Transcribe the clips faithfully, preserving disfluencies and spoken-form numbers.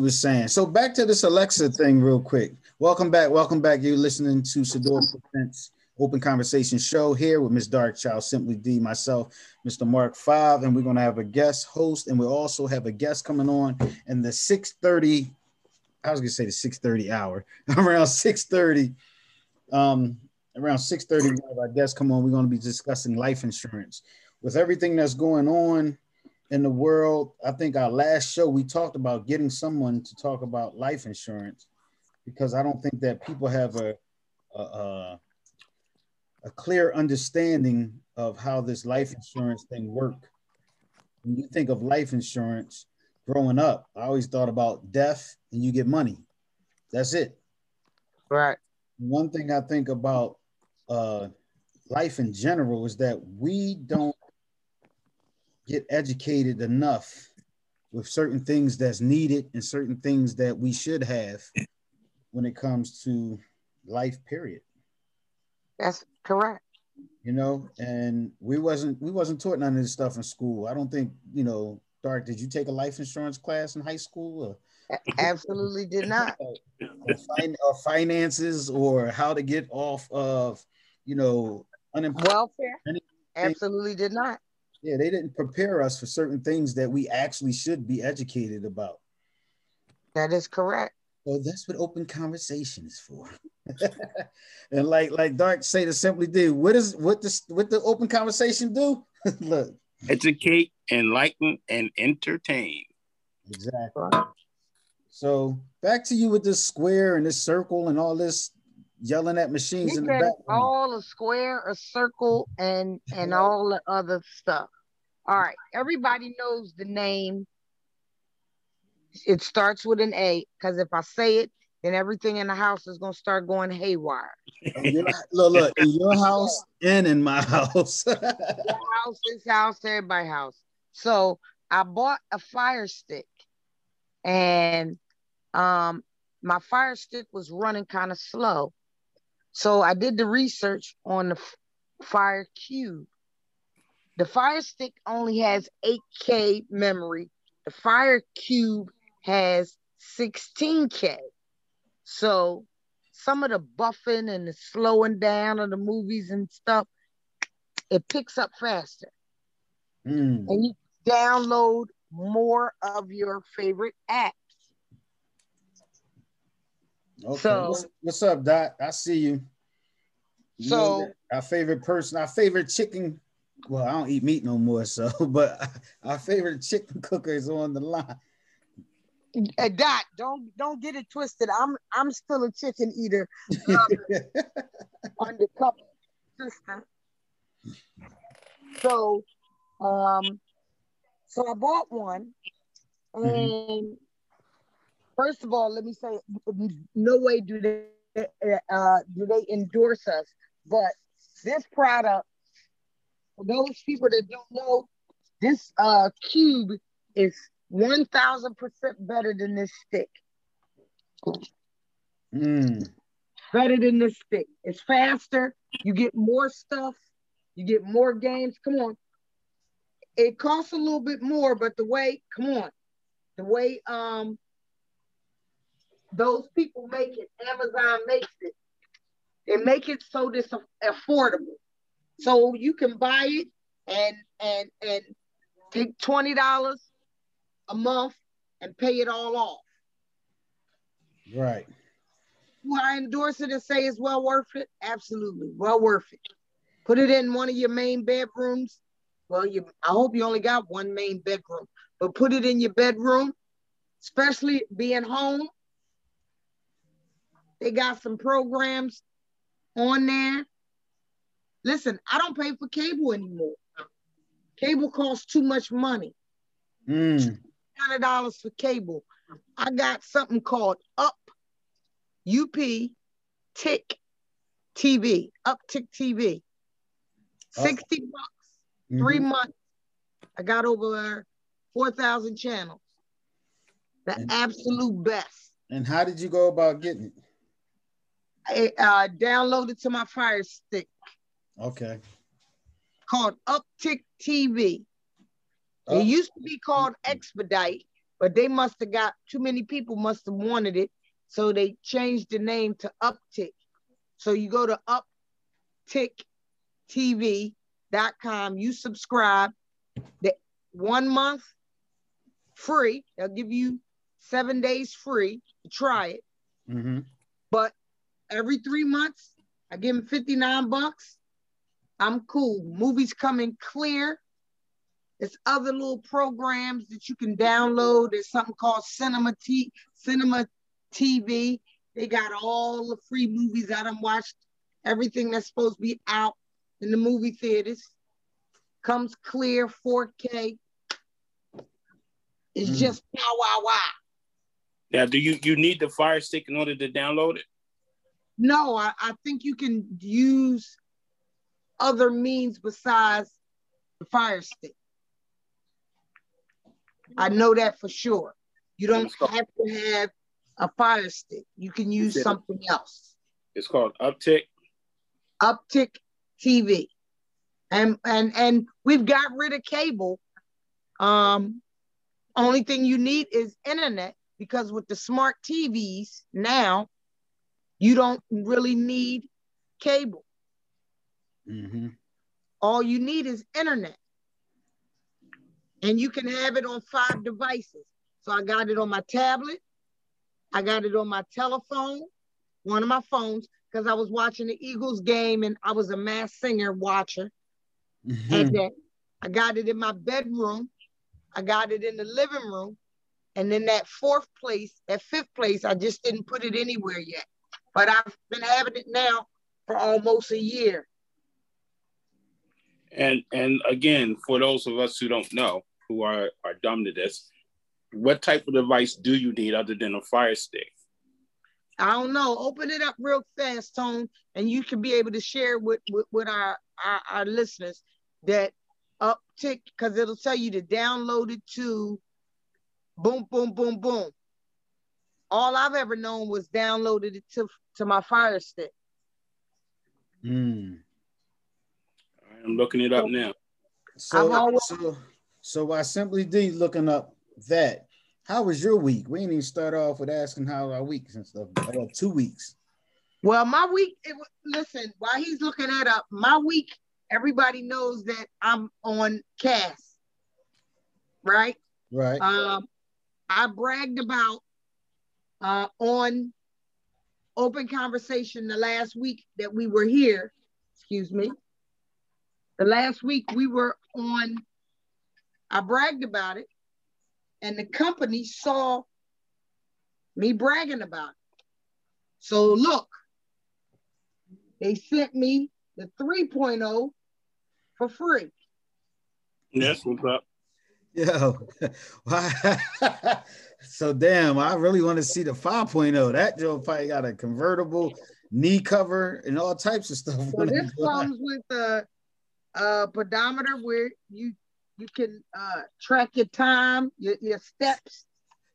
She was saying. So back to this Alexa thing real quick. Welcome back. Welcome back. You're listening to Sidor Presents Open Conversation Show here with Miss Darkchild, Simply D, myself, Mister Mark Five, and we're going to have a guest host, and we also have a guest coming on in the six thirty, I was going to say the six thirty hour, around six thirty, um, around six thirty, we have our guest come on. We're going to be discussing life insurance. With everything that's going on in the world, I think our last show, we talked about getting someone to talk about life insurance, because I don't think that people have a, a, a, a clear understanding of how this life insurance thing works. When you think of life insurance, growing up, I always thought about death and you get money. That's it. Right. One thing I think about uh, life in general is that we don't get educated enough with certain things that's needed and certain things that we should have when it comes to life, period. That's correct. You know, and we wasn't we wasn't taught none of this stuff in school. I don't think, you know, Dark, did you take a life insurance class in high school? Or, absolutely did not. Or, fin- or finances, or how to get off of, you know, unemployment. Welfare. Anything. Absolutely did not. Yeah, they didn't prepare us for certain things that we actually should be educated about. That is correct. So that's what open conversation is for. And like like Dark say to Simply do, what is what this what the open conversation do? Look. Educate, enlighten, and entertain. Exactly. So back to you with this square and this circle and all this yelling at machines in the background. All a square, a circle, and and all the other stuff. All right. Everybody knows the name. It starts with an A, because if I say it, then everything in the house is going to start going haywire. Your, look, look, in your house and in my house. Your house, this house, everybody's house. So I bought a Fire Stick, and um, my Fire Stick was running kind of slow. So I did the research on the f- Fire Cube. The Fire Stick only has eight K memory. The Fire Cube has sixteen K. So some of the buffing and the slowing down of the movies and stuff, it picks up faster. Mm. And you download more of your favorite apps. Okay. So, what's, what's up, Doc? I see you. you so our favorite person, our favorite chicken. Well, I don't eat meat no more, so but our favorite chicken cooker is on the line. Uh, Dot, don't don't get it twisted. I'm I'm still a chicken eater, um, undercover sister. So, um, so I bought one, and mm-hmm. First of all, let me say, no way do they uh, do they endorse us, but this product, for those people that don't know, this uh cube is one thousand percent better than this stick. Mm. Better than this stick. It's faster. You get more stuff. You get more games. Come on. It costs a little bit more, but the way, come on, the way um those people make it, Amazon makes it, they make it so this affordable. So you can buy it and and and take twenty dollars a month and pay it all off. Right. Do I endorse it and say it's well worth it? Absolutely, well worth it. Put it in one of your main bedrooms. Well, you, I hope you only got one main bedroom, but put it in your bedroom, especially being home. They got some programs on there. Listen, I don't pay for cable anymore. Cable costs too much money. Mm. one hundred dollars for cable. I got something called Up, U P Tick T V, Uptick T V. sixty oh. bucks, mm-hmm. three months. I got over four thousand channels. The and, absolute best. And how did you go about getting it? I uh, downloaded to my Fire Stick. Okay. Called Uptick T V. It used to be called Expedite, But they must have got, too many people must have wanted it, so they changed the name to Uptick. So you go to uptick t v dot com, you subscribe, the one month free, they'll give you seven days free to try it. Mm-hmm. But every three months, I give them fifty-nine bucks. I'm cool. Movies come in clear. There's other little programs that you can download. There's something called Cinema T Cinema T V. They got all the free movies. I done watched everything that's supposed to be out in the movie theaters. Comes clear, four K. It's mm. just pow wow wow. Now, do you, you need the Fire Stick in order to download it? No, I, I think you can use other means besides the Fire Stick. I know that for sure. You don't have to have a Fire Stick. You can use something else. It's called Uptick. Uptick T V. And and and we've got rid of cable. Um, only thing you need is internet, because with the smart T Vs now, you don't really need cable. Mm-hmm. All you need is internet. And you can have it on five devices. So I got it on my tablet. I got it on my telephone, one of my phones, because I was watching the Eagles game and I was a Masked Singer watcher. Mm-hmm. And that, I got it in my bedroom. I got it in the living room. And then that fourth place, that fifth place, I just didn't put it anywhere yet. But I've been having it now for almost a year. And and again, for those of us who don't know, who are, are dumb to this, what type of device do you need other than a Fire Stick? I don't know. Open it up real fast, Tone, and you can be able to share with, with, with our, our, our listeners that Uptick, because it'll tell you to download it to boom, boom, boom, boom. All I've ever known was downloaded it to, to my Fire Stick. Mm. I'm looking it up now. So, always, so, so while Simply D looking up that, how was your week? We didn't even start off with asking how our weeks and stuff. I got two weeks. Well, my week, it was, listen, while he's looking that up, my week, everybody knows that I'm on cast, right? Right. Um, I bragged about uh, on Open Conversation the last week that we were here, excuse me. The last week we were on, I bragged about it, and the company saw me bragging about it. So look, they sent me the three point oh for free. Yes, what's up? Yo, so damn, I really want to see the five point oh. That joke probably got a convertible, knee cover, and all types of stuff. So this comes with the uh pedometer where you you can uh track your time, your, your steps,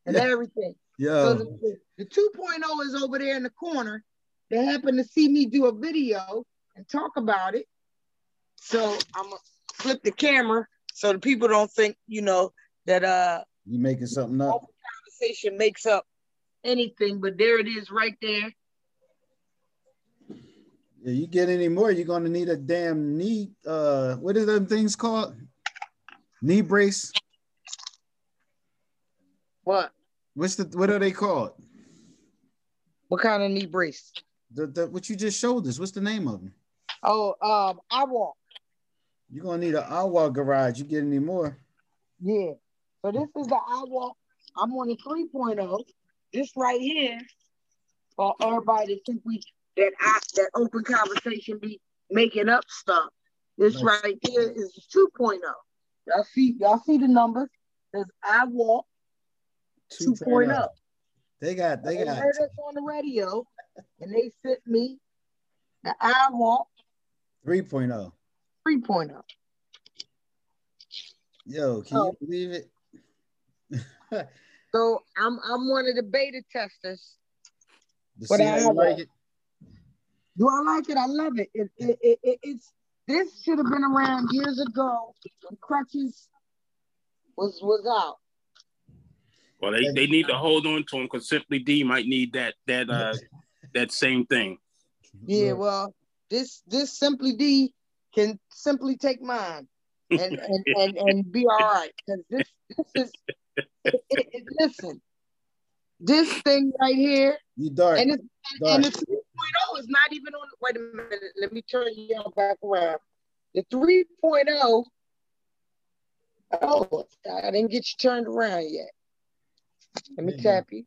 and yeah. everything. Yeah. So the, the two point oh is over there in the corner. They happen to see me do a video and talk about it. So I'm gonna flip the camera so the people don't think, you know, that uh you making something up. Conversation makes up anything, but there it is right there. If you get any more, you're gonna need a damn knee. Uh, what are them things called? Knee brace. What? What's the? What are they called? What kind of knee brace? The the what you just showed us. What's the name of them? Oh, um, iWalk. You're gonna need an iWalk garage. You get any more? Yeah. So this is the iWalk. I'm on the three point oh. This right here for everybody to think we. That I, that Open Conversation be making up stuff. This nice. Right here is two point oh. Y'all see, y'all see the numbers. There's iWalk two point oh. They got, they got. I heard us on the radio, and they sent me the iWalk three point oh. three point oh. Yo, can so, you believe it? So I'm, I'm one of the beta testers. The but I like it. Do I like it? I love it. It, it, it, it it's this should have been around years ago when crutches was was out. Well, they, they need to hold on to him because Simply D might need that that uh that same thing. Yeah, well, this this Simply D can simply take mine and and, and, and be all right. Because this this is it, it, listen, this thing right here. You dark. And it's dark. And the three point oh is not even on. Wait a minute, let me turn you back around. The three point oh. Oh, I didn't get you turned around yet. Let me yeah. tap you.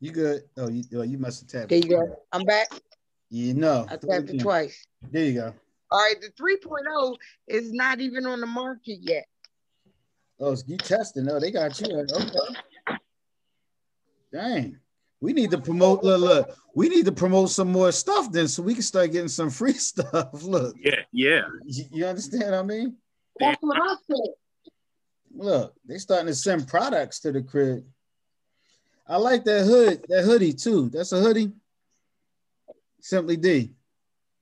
You good? Oh, you, oh, you must have tapped. There you go. I'm back. You know. I tapped it twice. There you go. All right, the three point oh is not even on the market yet. Oh, you testing? Oh, they got you. Okay. Dang. We need to promote. Look, look, we need to promote some more stuff then, so we can start getting some free stuff. Look. Yeah, yeah. You, you understand what I mean? That's what I said. Look, they starting to send products to the crib. I like that hood, that hoodie too. That's a hoodie. Simply D.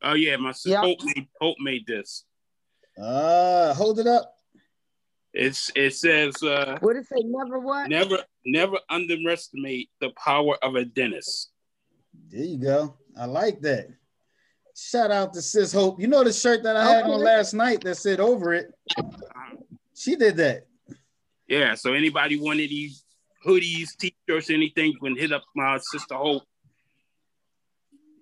Oh yeah, my sister yep. Hope, made, Hope made this. Uh hold it up. It's it says uh what did it say? Never what? Never never underestimate the power of a dentist. There you go. I like that. Shout out to Sis Hope. You know the shirt that I had on last night that said over it. She did that. Yeah, so anybody want any hoodies, t-shirts, anything, you can hit up my sister Hope.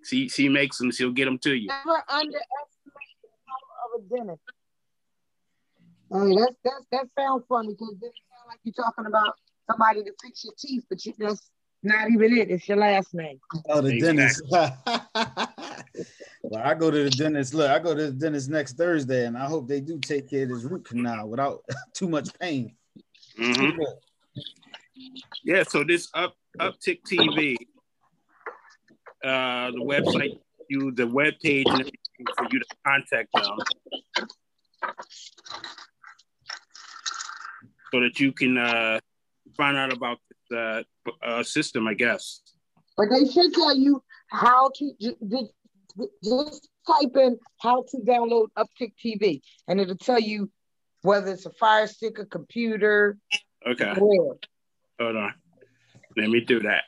She, she makes them. She'll get them to you. Never underestimate the power of a dentist. I mean, that's, that's, that sounds funny because it sounds like you're talking about somebody to fix your teeth, but you just not even it. It's your last name. Oh, the dentist. Well, I go to the dentist. Look, I go to the dentist next Thursday, and I hope they do take care of this root canal without too much pain. Mm-hmm. Yeah, so this up Uptick T V, uh, the website, you the web page for you to contact them, so that you can uh, find out about the uh, system, I guess. But they should tell you how to just type in how to download Uptick T V, and it'll tell you whether it's a Fire Stick, a computer. Okay. Or, hold on. Let me do that.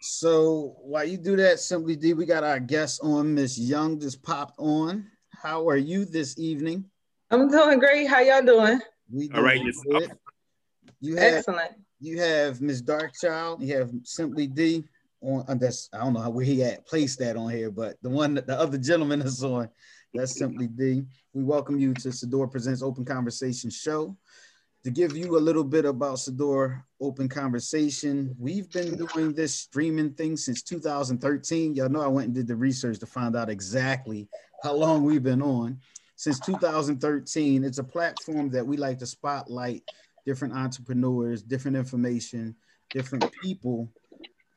So while you do that, Simply D, we got our guest on. Miss Young just popped on. How are you this evening? I'm doing great. How y'all doing? We doing all right. Good. You have, excellent. You have Miss Darkchild. You have Simply D on. Uh, that's I don't know where he at placed that on here, but the one the other gentleman is on. That's Simply D. We welcome you to Sidor Presents Open Conversation Show. To give you a little bit about Sador Open Conversation, we've been doing this streaming thing since two thousand thirteen. Y'all know I went and did the research to find out exactly how long we've been on. Since two thousand thirteen, it's a platform that we like to spotlight different entrepreneurs, different information, different people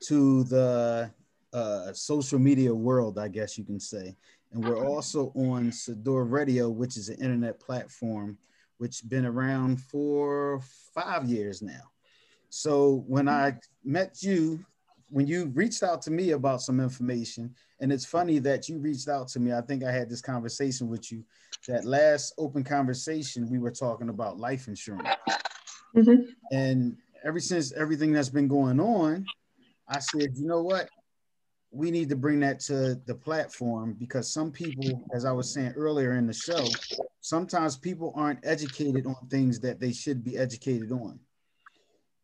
to the uh, social media world, I guess you can say. And we're also on Sador Radio, which is an internet platform which has been around for five years now. So when I met you, when you reached out to me about some information, and it's funny that you reached out to me, I think I had this conversation with you, that last open conversation, we were talking about life insurance. Mm-hmm. And ever since everything that's been going on, I said, you know what? We need to bring that to the platform because some people, as I was saying earlier in the show, sometimes people aren't educated on things that they should be educated on.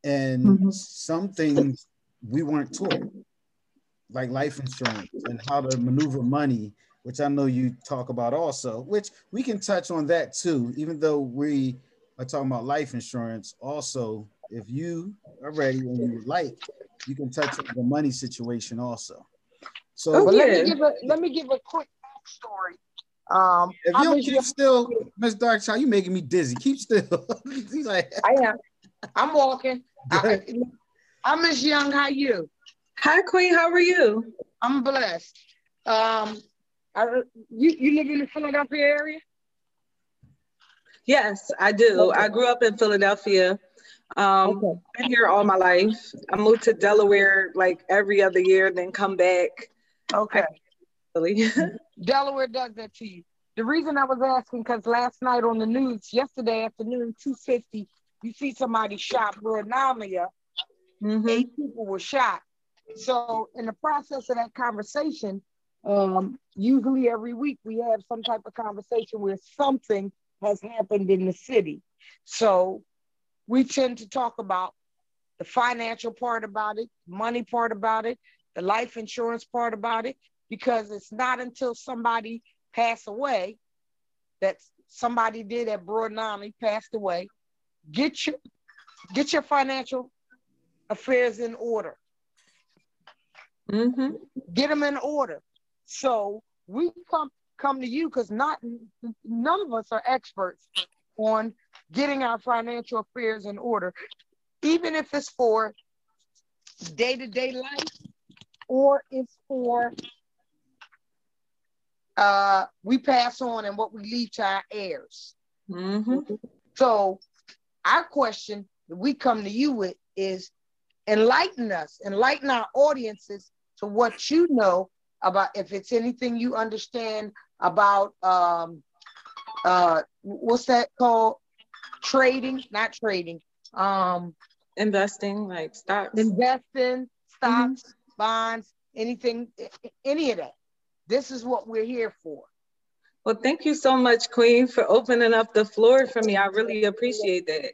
And mm-hmm. some things we weren't taught, like life insurance and how to maneuver money, which I know you talk about also, which we can touch on that too, even though we are talking about life insurance. Also, if you are ready and you would like, you can touch on the money situation also. So oh, yeah. let, me give a, let me give a quick backstory. Um, if you don't keep still, Miss Darkchild, you making me dizzy. Keep still. He's like, I am. I'm walking. I, I Miss Young. How you? Hi, Queen. How are you? I'm blessed. Um, I, you you live in the Philadelphia area? Yes, I do. Okay. I grew up in Philadelphia. Um, okay. I've been here all my life. I moved to Delaware like every other year, then come back. Okay. I, Delaware does that to you. The reason I was asking, because last night on the news, yesterday afternoon, two fifty, you see somebody shot Broadnamia Mm-hmm. Eight people were shot. So in the process of that conversation, um, usually every week we have some type of conversation where something has happened in the city. So we tend to talk about the financial part about it, money part about it, the life insurance part about it, because it's not until somebody passed away that somebody did at Broadnami passed away. Get your, get your financial affairs in order. Mm-hmm. Get them in order. So we come come to you because not none of us are experts on getting our financial affairs in order, even if it's for day-to-day life or it's for uh, we pass on and what we leave to our heirs. Mm-hmm. So our question that we come to you with is enlighten us, enlighten our audiences to what you know about, if it's anything you understand about, um, uh, what's that called? Trading, not trading. Um, investing, like stocks. Investing, stocks, mm-hmm. bonds, anything, any of that. This is what we're here for. Well, thank you so much, Queen, for opening up the floor for me. I really appreciate that.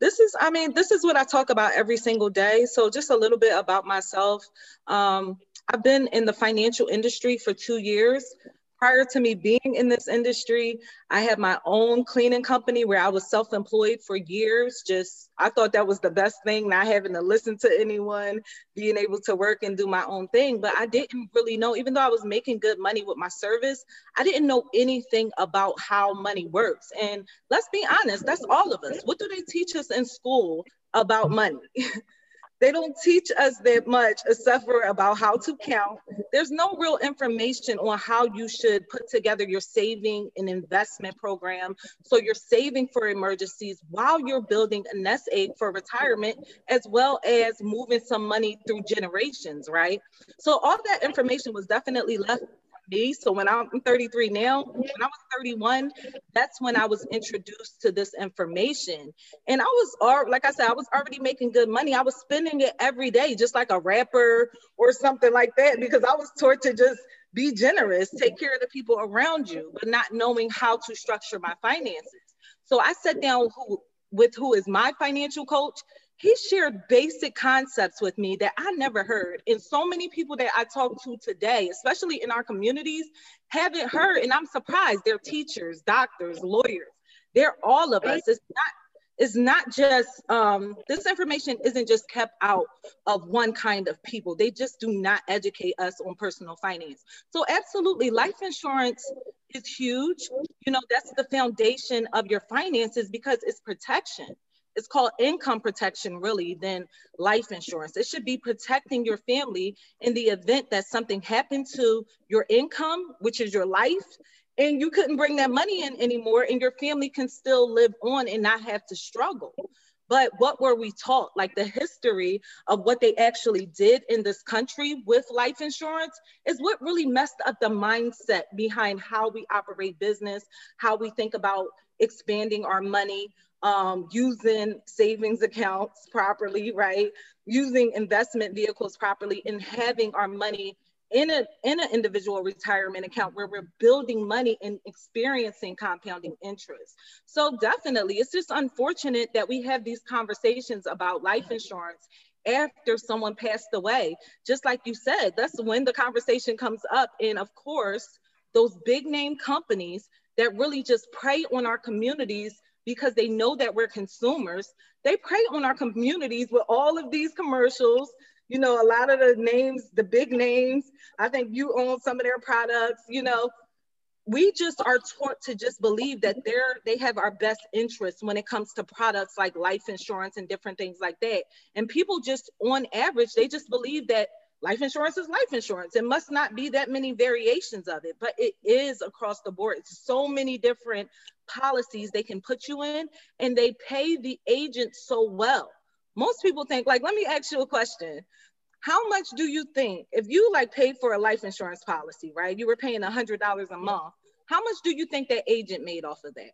This is, I mean, this is what I talk about every single day. So just a little bit about myself. Um, I've been in the financial industry for two years. Prior to me being in this industry, I had my own cleaning company where I was self-employed for years. Just, I thought that was the best thing, not having to listen to anyone, being able to work and do my own thing. But I didn't really know, even though I was making good money with my service, I didn't know anything about how money works. And let's be honest, that's all of us. What do they teach us in school about money? They don't teach us that much except for about how to count. There's no real information on how you should put together your saving and investment program. So you're saving for emergencies while you're building a nest egg for retirement, as well as moving some money through generations, right? So all that information was definitely left me. So when I'm thirty-three now, when I was thirty-one, that's when I was introduced to this information. And I was, like I said, I was already making good money. I was spending it every day, just like a rapper or something like that, because I was taught to just be generous, take care of the people around you, but not knowing how to structure my finances. So I sat down who, with who is my financial coach. He shared basic concepts with me that I never heard. And so many people that I talk to today, especially in our communities, haven't heard. And I'm surprised. They're teachers, doctors, lawyers. They're all of us. It's not, it's not just, um, this information isn't just kept out of one kind of people. They just do not educate us on personal finance. So absolutely, life insurance is huge. You know, that's the foundation of your finances because it's protection. It's called income protection, really, than life insurance. It should be protecting your family in the event that something happened to your income, which is your life, and you couldn't bring that money in anymore, and your family can still live on and not have to struggle. But what were we taught? Like the history of what they actually did in this country with life insurance is what really messed up the mindset behind how we operate business, how we think about expanding our money, Um, using savings accounts properly, right? Using investment vehicles properly and having our money in a, in an individual retirement account where we're building money and experiencing compounding interest. So definitely, it's just unfortunate that we have these conversations about life insurance after someone passed away. Just like you said, that's when the conversation comes up. And of course, those big name companies that really just prey on our communities because they know that we're consumers, they prey on our communities with all of these commercials. You know, a lot of the names, the big names, I think you own some of their products, you know. We just are taught to just believe that they're, they have our best interests when it comes to products like life insurance and different things like that. And people just, on average, they just believe that life insurance is life insurance. It must not be that many variations of it, but it is across the board. It's so many different policies they can put you in, and they pay the agent so well. Most people think, like, let me ask you a question. How much do you think, if you like paid for a life insurance policy, right? You were paying one hundred dollars a month. How much do you think that agent made off of that?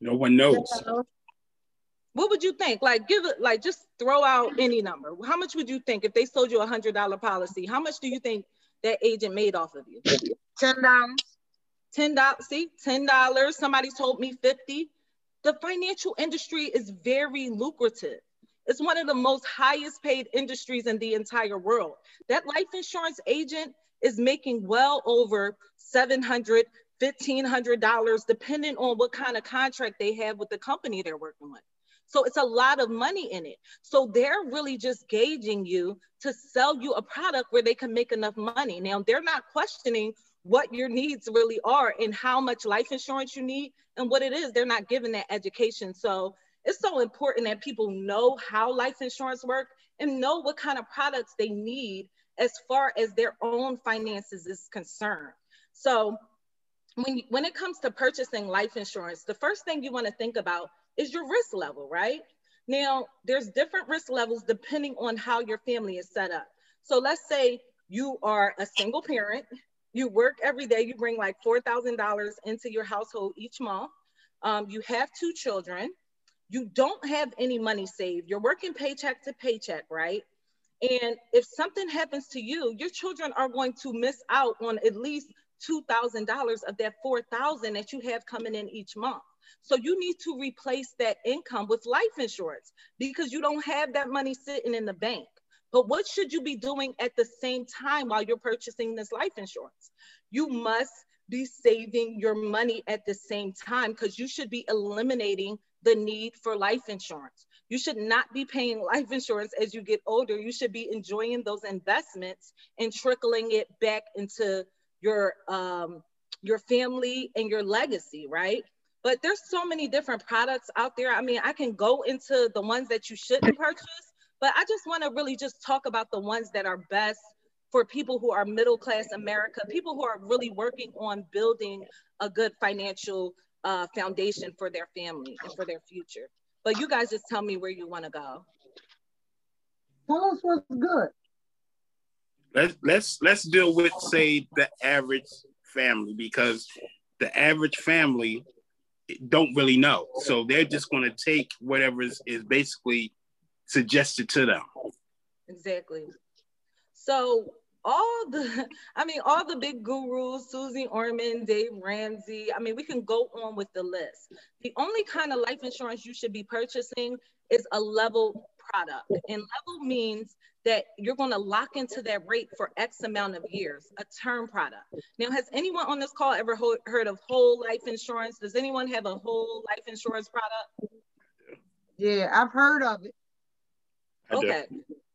No one knows. What would you think? Like, give it, like, just throw out any number. How much would you think if they sold you a hundred dollar policy? How much do you think that agent made off of you? Ten dollars. Ten dollars. See, ten dollars. Somebody told me fifty. The financial industry is very lucrative. It's one of the most highest paid industries in the entire world. That life insurance agent is making well over seven hundred dollars, fifteen hundred dollars, depending on what kind of contract they have with the company they're working with. So it's a lot of money in it. So they're really just gauging you to sell you a product where they can make enough money. Now, they're not questioning what your needs really are and how much life insurance you need and what it is. They're not giving that education. So it's so important that people know how life insurance works and know what kind of products they need as far as their own finances is concerned. So when, when it comes to purchasing life insurance, the first thing you want to think about is your risk level, right? Now, there's different risk levels depending on how your family is set up. So let's say you are a single parent, you work every day, you bring like four thousand dollars into your household each month, um, you have two children, you don't have any money saved, you're working paycheck to paycheck, right? And if something happens to you, your children are going to miss out on at least two thousand dollars of that four thousand dollars that you have coming in each month. So you need to replace that income with life insurance because you don't have that money sitting in the bank. But what should you be doing at the same time while you're purchasing this life insurance? You must be saving your money at the same time because you should be eliminating the need for life insurance. You should not be paying life insurance as you get older. You should be enjoying those investments and trickling it back into your, um, your family and your legacy, right? But there's so many different products out there. I mean, I can go into the ones that you shouldn't purchase, but I just want to really just talk about the ones that are best for people who are middle-class America, people who are really working on building a good financial uh, foundation for their family and for their future. But you guys just tell me where you want to go. Tell us what's good. Let's, let's, let's deal with, say, the average family, because the average family don't really know. So they're just going to take whatever is, is basically suggested to them. Exactly. So all the, I mean, all the big gurus, Susie Orman, Dave Ramsey, I mean, we can go on with the list. The only kind of life insurance you should be purchasing is a level product. And level means that you're going to lock into that rate for X amount of years, a term product. Now, has anyone on this call ever heard of whole life insurance? Does anyone have a whole life insurance product? Yeah, I've heard of it. Okay.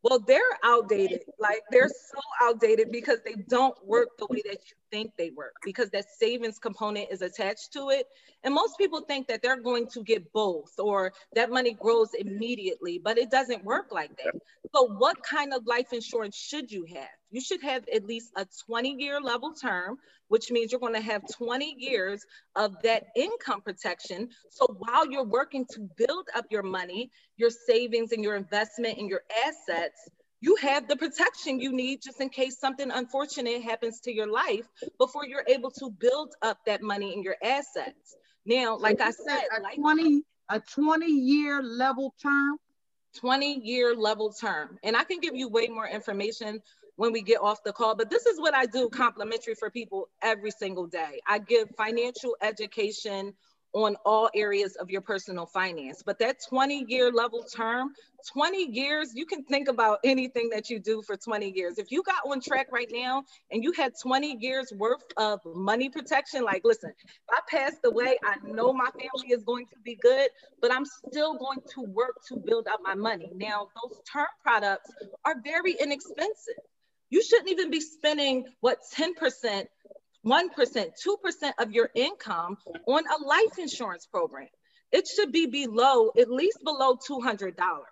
Well, they're outdated. Like, they're so outdated because they don't work the way that you think they work, because that savings component is attached to it. And most people think that they're going to get both, or that money grows immediately, but it doesn't work like that. So what kind of life insurance should you have? You should have at least a twenty year level term, which means you're going to have twenty years of that income protection. So while you're working to build up your money, your savings and your investment and your assets, you have the protection you need just in case something unfortunate happens to your life before you're able to build up that money and your assets. Now, like I said, a twenty, a twenty year level term, twenty year level term. And I can give you way more information when we get off the call, but this is what I do complimentary for people every single day. I give financial education on all areas of your personal finance. But that twenty year level term, twenty years, you can think about anything that you do for twenty years. If you got on track right now and you had twenty years worth of money protection, like, listen, if I passed away, I know my family is going to be good, but I'm still going to work to build up my money. Now, those term products are very inexpensive. You shouldn't even be spending, what, ten percent one percent, two percent of your income on a life insurance program. It should be below, at least below two hundred dollars,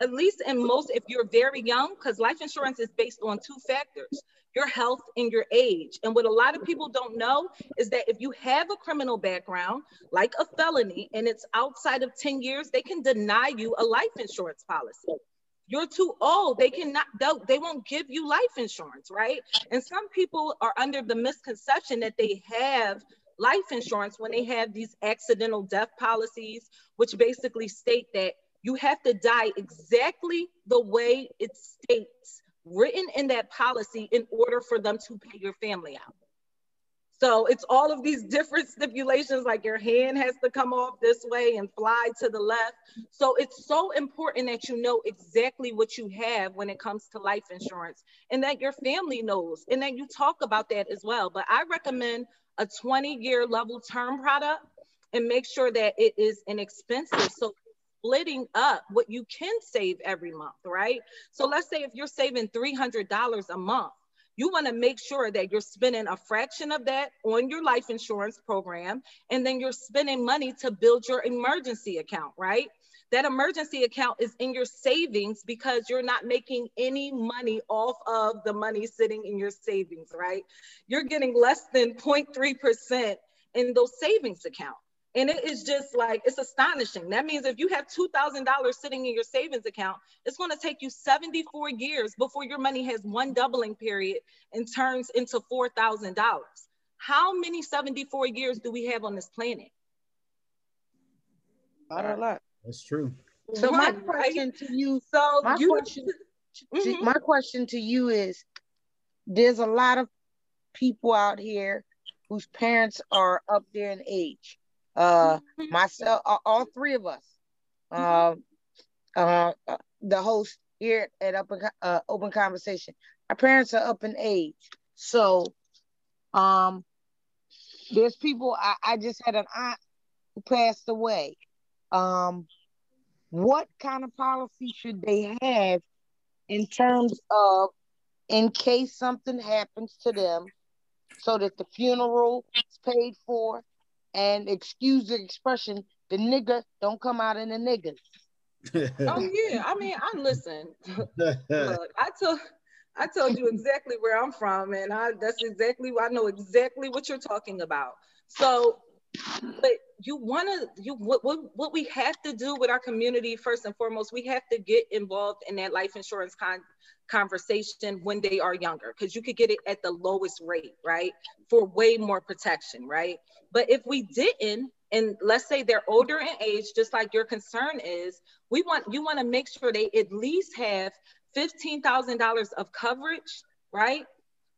at least in most, if you're very young, because life insurance is based on two factors, your health and your age. And what a lot of people don't know is that if you have a criminal background, like a felony, and it's outside of ten years, they can deny you a life insurance policy. You're too old, they cannot, they won't give you life insurance, right? And some people are under the misconception that they have life insurance when they have these accidental death policies, which basically state that You have to die exactly the way it states written in that policy in order for them to pay your family out. So it's all of these different stipulations, like your hand has to come off this way and fly to the left. So it's so important that you know exactly what you have when it comes to life insurance, and that your family knows, and that you talk about that as well. But I recommend a twenty year level term product, and make sure that it is inexpensive. So splitting up what you can save every month, right? So let's say if you're saving three hundred dollars a month, you want to make sure that you're spending a fraction of that on your life insurance program, and then you're spending money to build your emergency account, right? That emergency account is in your savings, because you're not making any money off of the money sitting in your savings, right? You're getting less than zero point three percent in those savings accounts. And it is just like, it's astonishing. That means if you have two thousand dollars sitting in your savings account, it's gonna take you seventy-four years before your money has one doubling period and turns into four thousand dollars. How many seventy-four years do we have on this planet? Not a lot. That's true. So my question to you, so my, you, question, mm-hmm. my question to you is, there's a lot of people out here whose parents are up there in age. Uh, myself, all three of us, uh, uh, the host here at Open, uh, Open Conversation, our parents are up in age. So, um, there's people, I, I just had an aunt who passed away. Um, what kind of policy should they have in terms of, in case something happens to them, so that the funeral is paid for? And excuse the expression, the nigga don't come out in the niggas. Oh yeah, I mean, I listen. Look, I told, I told you exactly where I'm from, and I that's exactly I know exactly what you're talking about. So, but you wanna, you what, what what we have to do with our community first and foremost, we have to get involved in that life insurance con conversation when they are younger, because you could get it at the lowest rate, right? For way more protection, right? But if we didn't, and let's say they're older in age, just like your concern is, we want, you want to make sure they at least have fifteen thousand dollars of coverage, right?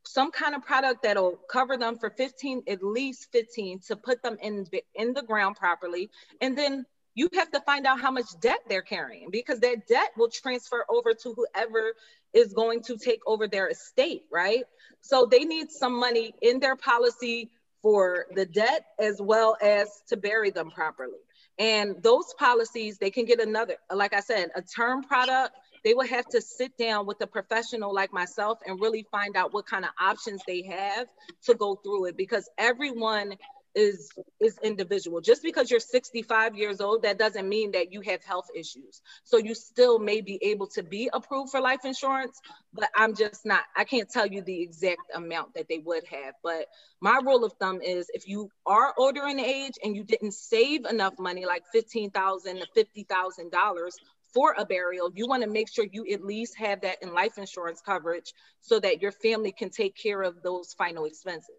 Some kind of product that'll cover them for fifteen, at least fifteen, to put them in, in the ground properly. And then you have to find out how much debt they're carrying, because that debt will transfer over to whoever is going to take over their estate, right? So they need some money in their policy for the debt, as well as to bury them properly. And those policies, they can get another, like I said, a term product. They will have to sit down with a professional like myself and really find out what kind of options they have to go through it, because everyone is, is individual. Just because you're sixty-five years old, that doesn't mean that you have health issues. So you still may be able to be approved for life insurance, but I'm just not, I can't tell you the exact amount that they would have. But my rule of thumb is, if you are older in age and you didn't save enough money, like fifteen thousand to fifty thousand dollars for a burial, you wanna make sure you at least have that in life insurance coverage, so that your family can take care of those final expenses.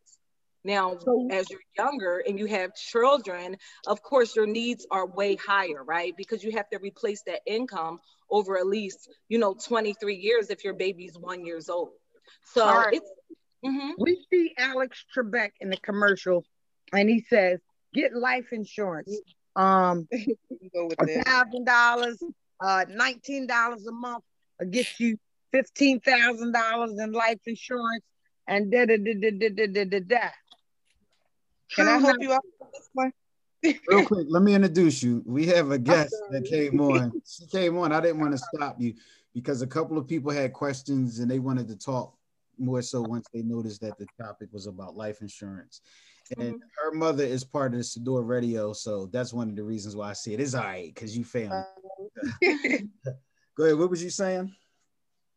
Now, as you're younger and you have children, of course, your needs are way higher, right? Because you have to replace that income over at least, you know, twenty-three years if your baby's one years old. So right. It's, mm-hmm. We see Alex Trebek in the commercial, and he says, get life insurance. Um, one thousand dollars, uh, nineteen dollars a month gets you fifteen thousand dollars in life insurance, and da da da da da da da da. Can I help you out with this one? Real quick, let me introduce you. We have a guest that came on. She came on. I didn't want to stop you because a couple of people had questions and they wanted to talk more so once they noticed that the topic was about life insurance. And mm-hmm. her mother is part of the Sador Radio, so that's one of the reasons why I see it. It's all right, because you family. Uh, Go ahead, what was you saying?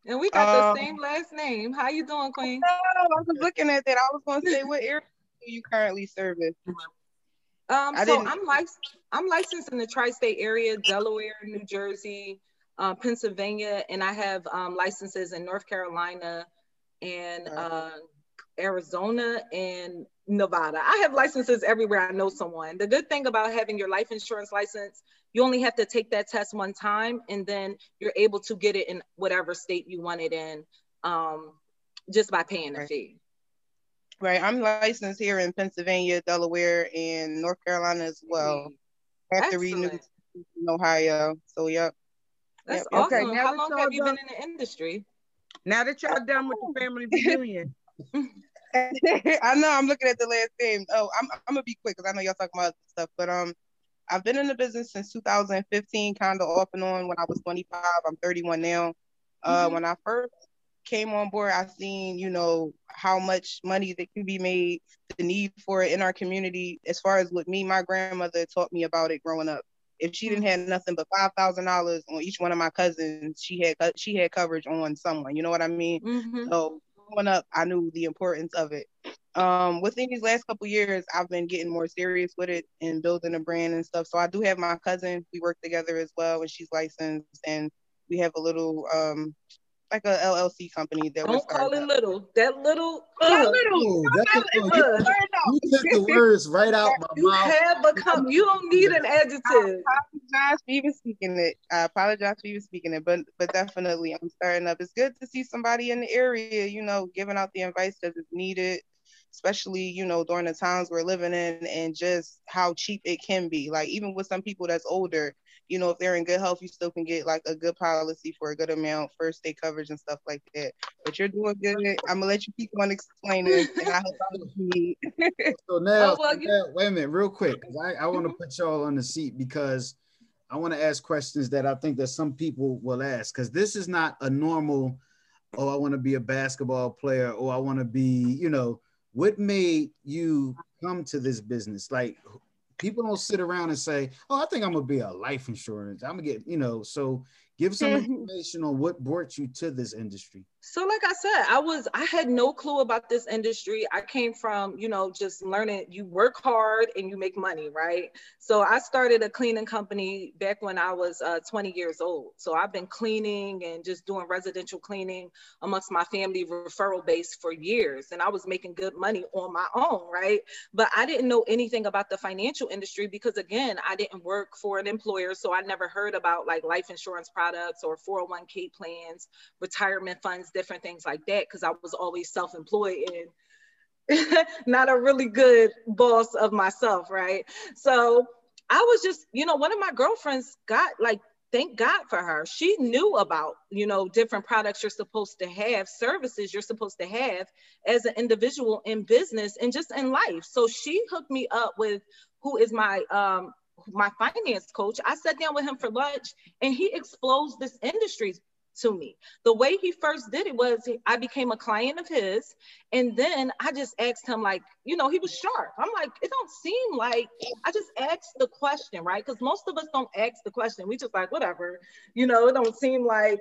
And we got um, the same last name. How you doing, Queen? No, I was looking at that. I was going to say, what area do you currently service? Um, I so didn't... I'm lic I'm licensed in the tri-state area, Delaware, New Jersey, uh, Pennsylvania, and I have um, licenses in North Carolina and uh, Arizona, and Nevada. I have licenses everywhere I know someone. The good thing about having your life insurance license, you only have to take that test one time, and then you're able to get it in whatever state you want it in, um, just by paying the fee. Right. I'm licensed here in Pennsylvania, Delaware, and North Carolina as well. I have to renew in Ohio. So, yep. That's yep. awesome. Okay, now how long have you done, been in the industry? Now that y'all done with the family reunion. I know, I'm looking at the last name. Oh, I'm, I'm going to be quick because I know y'all talking about stuff. But um, I've been in the business since two thousand fifteen, kind of off and on. When I was twenty-five, I'm thirty-one now. Uh, mm-hmm. When I first came on board, I seen, you know, how much money that can be made, the need for it in our community. As far as with me, my grandmother taught me about it growing up. If she didn't have nothing but five thousand dollars on each one of my cousins, she had she had coverage on someone. You know what I mean? Mm-hmm. So growing up, I knew the importance of it. Um, within these last couple of years, I've been getting more serious with it and building a brand and stuff. So I do have my cousin. We work together as well, and she's licensed. And we have a little, um, like a L L C company that don't we're call it up. Little. That little. Uh, that little. That little uh, you, you took the words right out my you mouth. You have become. You don't need an adjective. I apologize for even speaking it. I apologize for even speaking it, but but definitely, I'm starting up. It's good to see somebody in the area, you know, giving out the advice that is needed, especially you know during the times we're living in, and just how cheap it can be. Like even with some people that's older. You know, if they're in good health, you still can get like a good policy for a good amount, first day coverage and stuff like that. But you're doing good. I'm gonna let you keep on explaining. And I hope I need. So now, oh, well, you now, wait a minute, real quick, because I, I want to put y'all on the seat because I want to ask questions that I think that some people will ask. Because this is not a normal, oh, I want to be a basketball player, or I want to be, you know, what made you come to this business, like. People don't sit around and say, oh, I think I'm going to be a life insurance. I'm going to get, you know, so give some information on what brought you to this industry. So like I said, I was, I had no clue about this industry. I came from, you know, just learning you work hard and you make money, right? So I started a cleaning company back when I was uh, twenty years old. So I've been cleaning and just doing residential cleaning amongst my family referral base for years. And I was making good money on my own, right? But I didn't know anything about the financial industry because again, I didn't work for an employer. So I never heard about like life insurance products. Products or four oh one K plans, retirement funds, different things like that, because I was always self-employed and not a really good boss of myself, right? So I was just, you know, one of my girlfriends got like, thank God for her. She knew about, you know, different products you're supposed to have, services you're supposed to have as an individual in business and just in life. So she hooked me up with who is my, um, my finance coach. I sat down with him for lunch and he exposed this industry to me. The way he first did it was I became a client of his. And then I just asked him like, you know, he was sharp. I'm like, it don't seem like, I just asked the question, right? Because most of us don't ask the question. We just like, whatever, you know, it don't seem like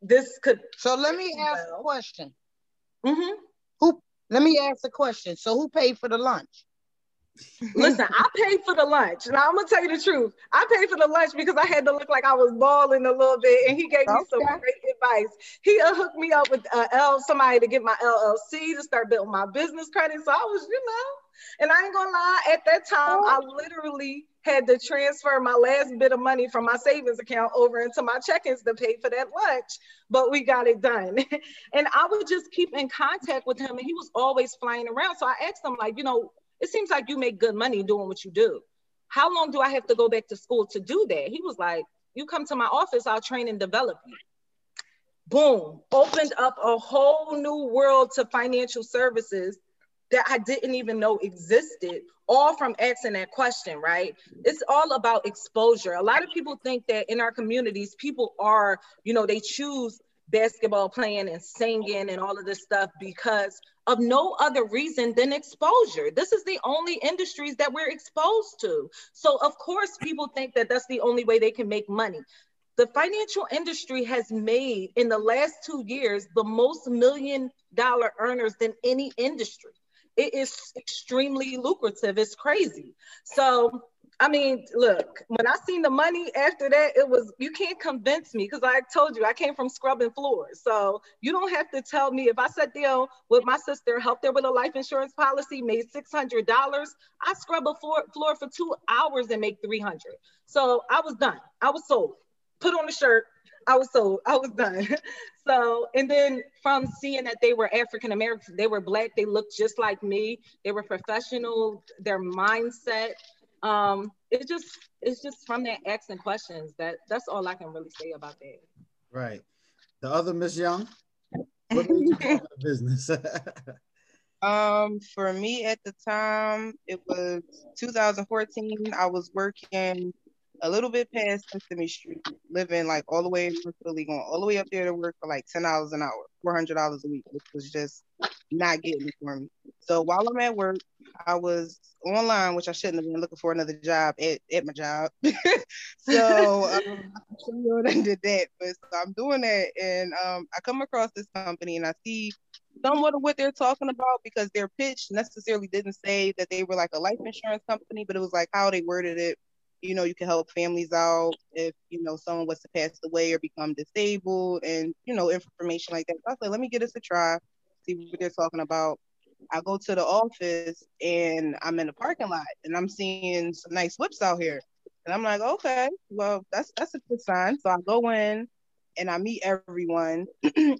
this could. So let me ask a question. Mm-hmm. Who? Let me ask a question. So who paid for the lunch? Listen, I paid for the lunch. Now, I'm going to tell you the truth. I paid for the lunch because I had to look like I was balling a little bit, and he gave me some great advice. He uh, hooked me up with uh, L, somebody to get my L L C to start building my business credit. So I was, you know, and I ain't going to lie, at that time, I literally had to transfer my last bit of money from my savings account over into my check-ins to pay for that lunch, but we got it done. And I would just keep in contact with him, and he was always flying around. So I asked him, like, you know, it seems like you make good money doing what you do. How long do I have to go back to school to do that? He was like, you come to my office, I'll train and develop you. Boom, opened up a whole new world to financial services that I didn't even know existed, all from asking that question, right? It's all about exposure. A lot of people think that in our communities, people are, you know, they choose basketball playing and singing and all of this stuff because of no other reason than exposure. This is the only industries that we're exposed to. So of course, people think that that's the only way they can make money. The financial industry has made in the last two years, the most million dollar earners than any industry. It is extremely lucrative, it's crazy. So I mean, look, when I seen the money after that, it was, you can't convince me, because I told you, I came from scrubbing floors. So you don't have to tell me. If I sat down with my sister, helped her with a life insurance policy, made six hundred dollars, I scrub a floor, floor for two hours and make three hundred dollars. So I was done. I was sold. Put on the shirt. I was sold. I was done. So, and then from seeing that they were African-American, they were Black, they looked just like me, they were professional, their mindset, um, it's just, it's just from their asking questions, that that's all I can really say about that. Right. The other Miss Young, what made you come out of business? Um, for me at the time, it was two thousand fourteen, I was working a little bit past Sesame Street, living like all the way to Philly, going all the way up there to work for like ten dollars an hour, four hundred dollars a week, which was just not getting it for me. So while I'm at work, I was online, which I shouldn't have been, looking for another job at, at my job. So um, I'm sure I did that, but so I'm doing that. And um, I come across this company and I see somewhat of what they're talking about, because their pitch necessarily didn't say that they were like a life insurance company, but it was like how they worded it. You know, you can help families out if, you know, someone was to pass away or become disabled and, you know, information like that. So I said, let me give this a try, see what they're talking about. I go to the office and I'm in the parking lot and I'm seeing some nice whips out here. And I'm like, okay, well, that's that's a good sign. So I go in and I meet everyone.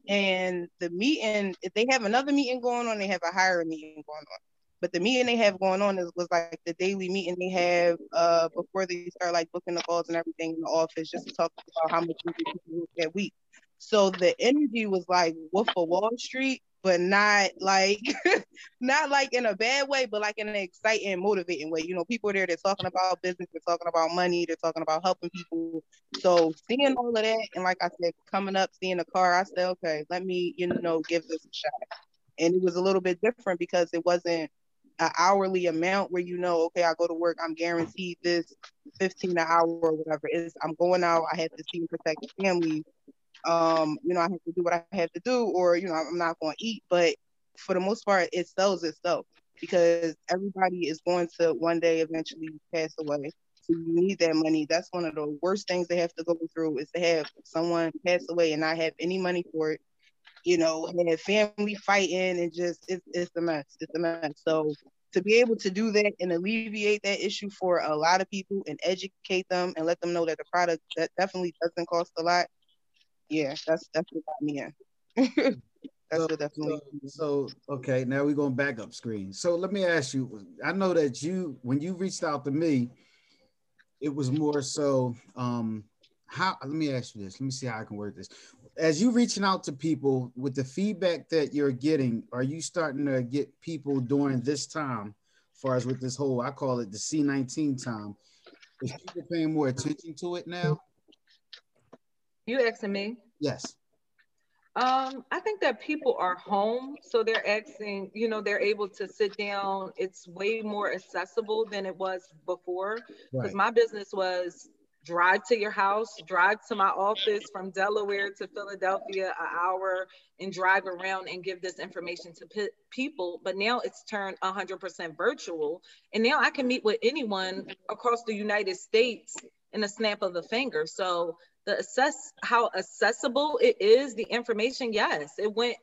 And the meeting, if they have another meeting going on, they have a hiring meeting going on. But the meeting they have going on is was like the daily meeting they have uh, before they start like booking the calls and everything in the office, just to talk about how much you do that week. So the energy was like Wolf of Wall Street, but not like, not like in a bad way, but like in an exciting, motivating way. You know, people are there, they're talking about business, they're talking about money, they're talking about helping people. So seeing all of that, and like I said, coming up, seeing the car, I said, okay, let me, you know, give this a shot. And it was a little bit different because it wasn't an hourly amount where, you know, okay, I go to work, I'm guaranteed this fifteen an hour or whatever it is. I'm going out, I have to see and protect the family. Um, you know, I have to do what I have to do, or, you know, I'm not going to eat. But for the most part, it sells itself because everybody is going to one day eventually pass away. So you need that money. That's one of the worst things they have to go through, is to have someone pass away and not have any money for it. You know, and family fighting, and just, it's, it's a mess, it's a mess. So to be able to do that and alleviate that issue for a lot of people and educate them and let them know that the product that definitely doesn't cost a lot. Yeah, that's, that's what got me in. That's so, what definitely. So, so, okay, now we're going back up screen. So let me ask you, I know that you, when you reached out to me, it was more so, um, how, let me ask you this, let me see how I can word this. As you reaching out to people with the feedback that you're getting, are you starting to get people during this time, as far as with this whole, I call it the C nineteen time, is people paying more attention to it now? You asking me? Yes. Um, I think that people are home, so they're asking, you know, they're able to sit down. It's way more accessible than it was before, because right. My business was drive to your house, drive to my office from Delaware to Philadelphia, an hour, and drive around and give this information to pe people. But now it's turned one hundred percent virtual. And now I can meet with anyone across the United States in a snap of a finger. So the assess how accessible it is, the information, yes, it went,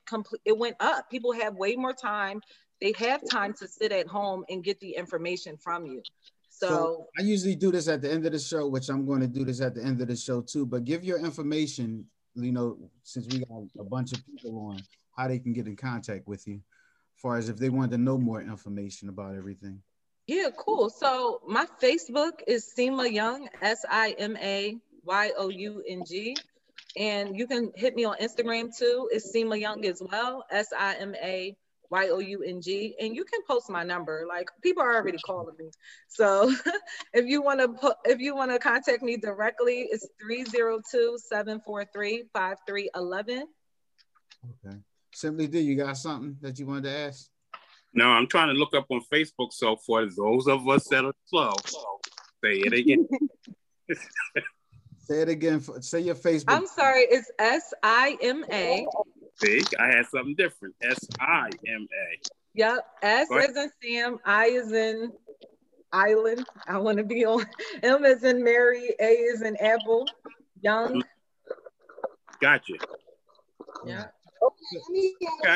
it went up. People have way more time. They have time to sit at home and get the information from you. So, so I usually do this at the end of the show, which I'm going to do this at the end of the show too, but give your information, you know, since we got a bunch of people on, how they can get in contact with you, as far as if they wanted to know more information about everything. Yeah, cool. So my Facebook is Sima Young, S I M A Y O U N G. And you can hit me on Instagram too. It's Sima Young as well, S I M A Y O U N G, and you can post my number. Like, people are already calling me. So if you want to if you want to contact me directly, it's three zero two, seven four three, five three one one. Okay. Simply D, you got something that you wanted to ask? No, I'm trying to look up on Facebook. So for those of us that are slow, say it again. Say it again. Say your Facebook. I'm sorry. It's S I M A. See, I had something different. S I M A. Yep. S as in Sam, I as in Island. I want to be on M as in Mary, A as in Apple, Young. Gotcha. Yeah. Okay, let me, okay.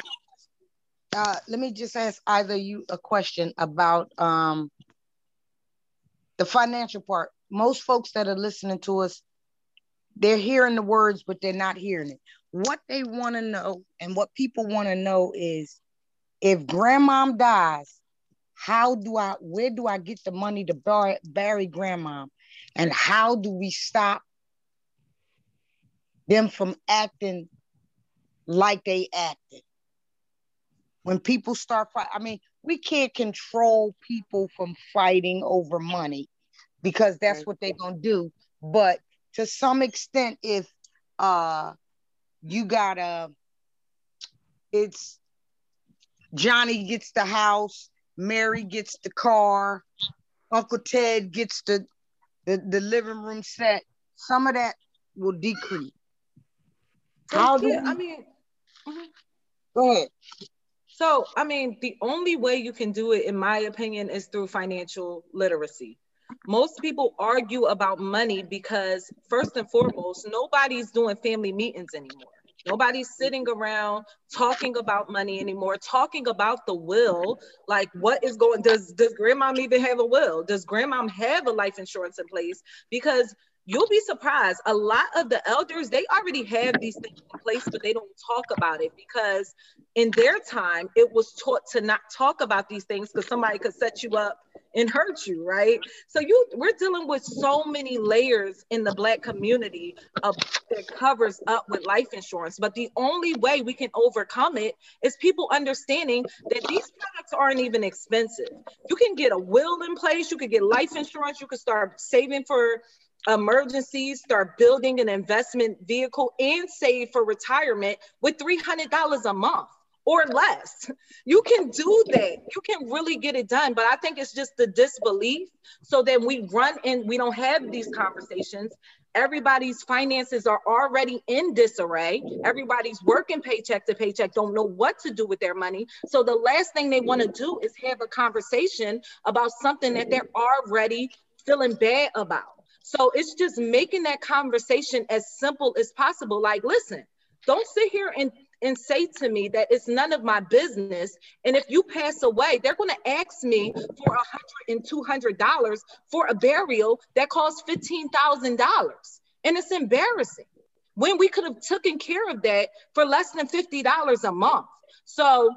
Uh, let me just ask either you a question about um, the financial part. Most folks that are listening to us, they're hearing the words, but they're not hearing it. What they want to know and what people want to know is, if grandmom dies, how do I, where do I get the money to bury, bury grandmom? And how do we stop them from acting like they acted? When people start fighting, I mean, we can't control people from fighting over money because that's what they're going to do. But to some extent, if uh, you got a, it's Johnny gets the house, Mary gets the car, Uncle Ted gets the, the, the living room set, some of that will decrease. How do you, I mean, go ahead. So, I mean, the only way you can do it, in my opinion, is through financial literacy. Most people argue about money because, first and foremost, nobody's doing family meetings anymore. Nobody's sitting around talking about money anymore, talking about the will, like what is going, does, does grandmom even have a will? Does grandmom have a life insurance in place? Because you'll be surprised, a lot of the elders, they already have these things in place, but they don't talk about it because in their time, it was taught to not talk about these things because somebody could set you up and hurt you, right? So you, we're dealing with so many layers in the Black community of, that covers up with life insurance. But the only way we can overcome it is people understanding that these products aren't even expensive. You can get a will in place, you could get life insurance, you could start saving for emergencies, start building an investment vehicle and save for retirement with three hundred dollars a month or less. You can do that. You can really get it done. But I think it's just the disbelief. So that we run and we don't have these conversations. Everybody's finances are already in disarray. Everybody's working paycheck to paycheck, don't know what to do with their money. So the last thing they want to do is have a conversation about something that they're already feeling bad about. So it's just making that conversation as simple as possible. Like, listen, don't sit here and and say to me that it's none of my business. And if you pass away, they're going to ask me for one hundred and two hundred dollars for a burial that costs fifteen thousand dollars. And it's embarrassing when we could have taken care of that for less than fifty dollars a month. So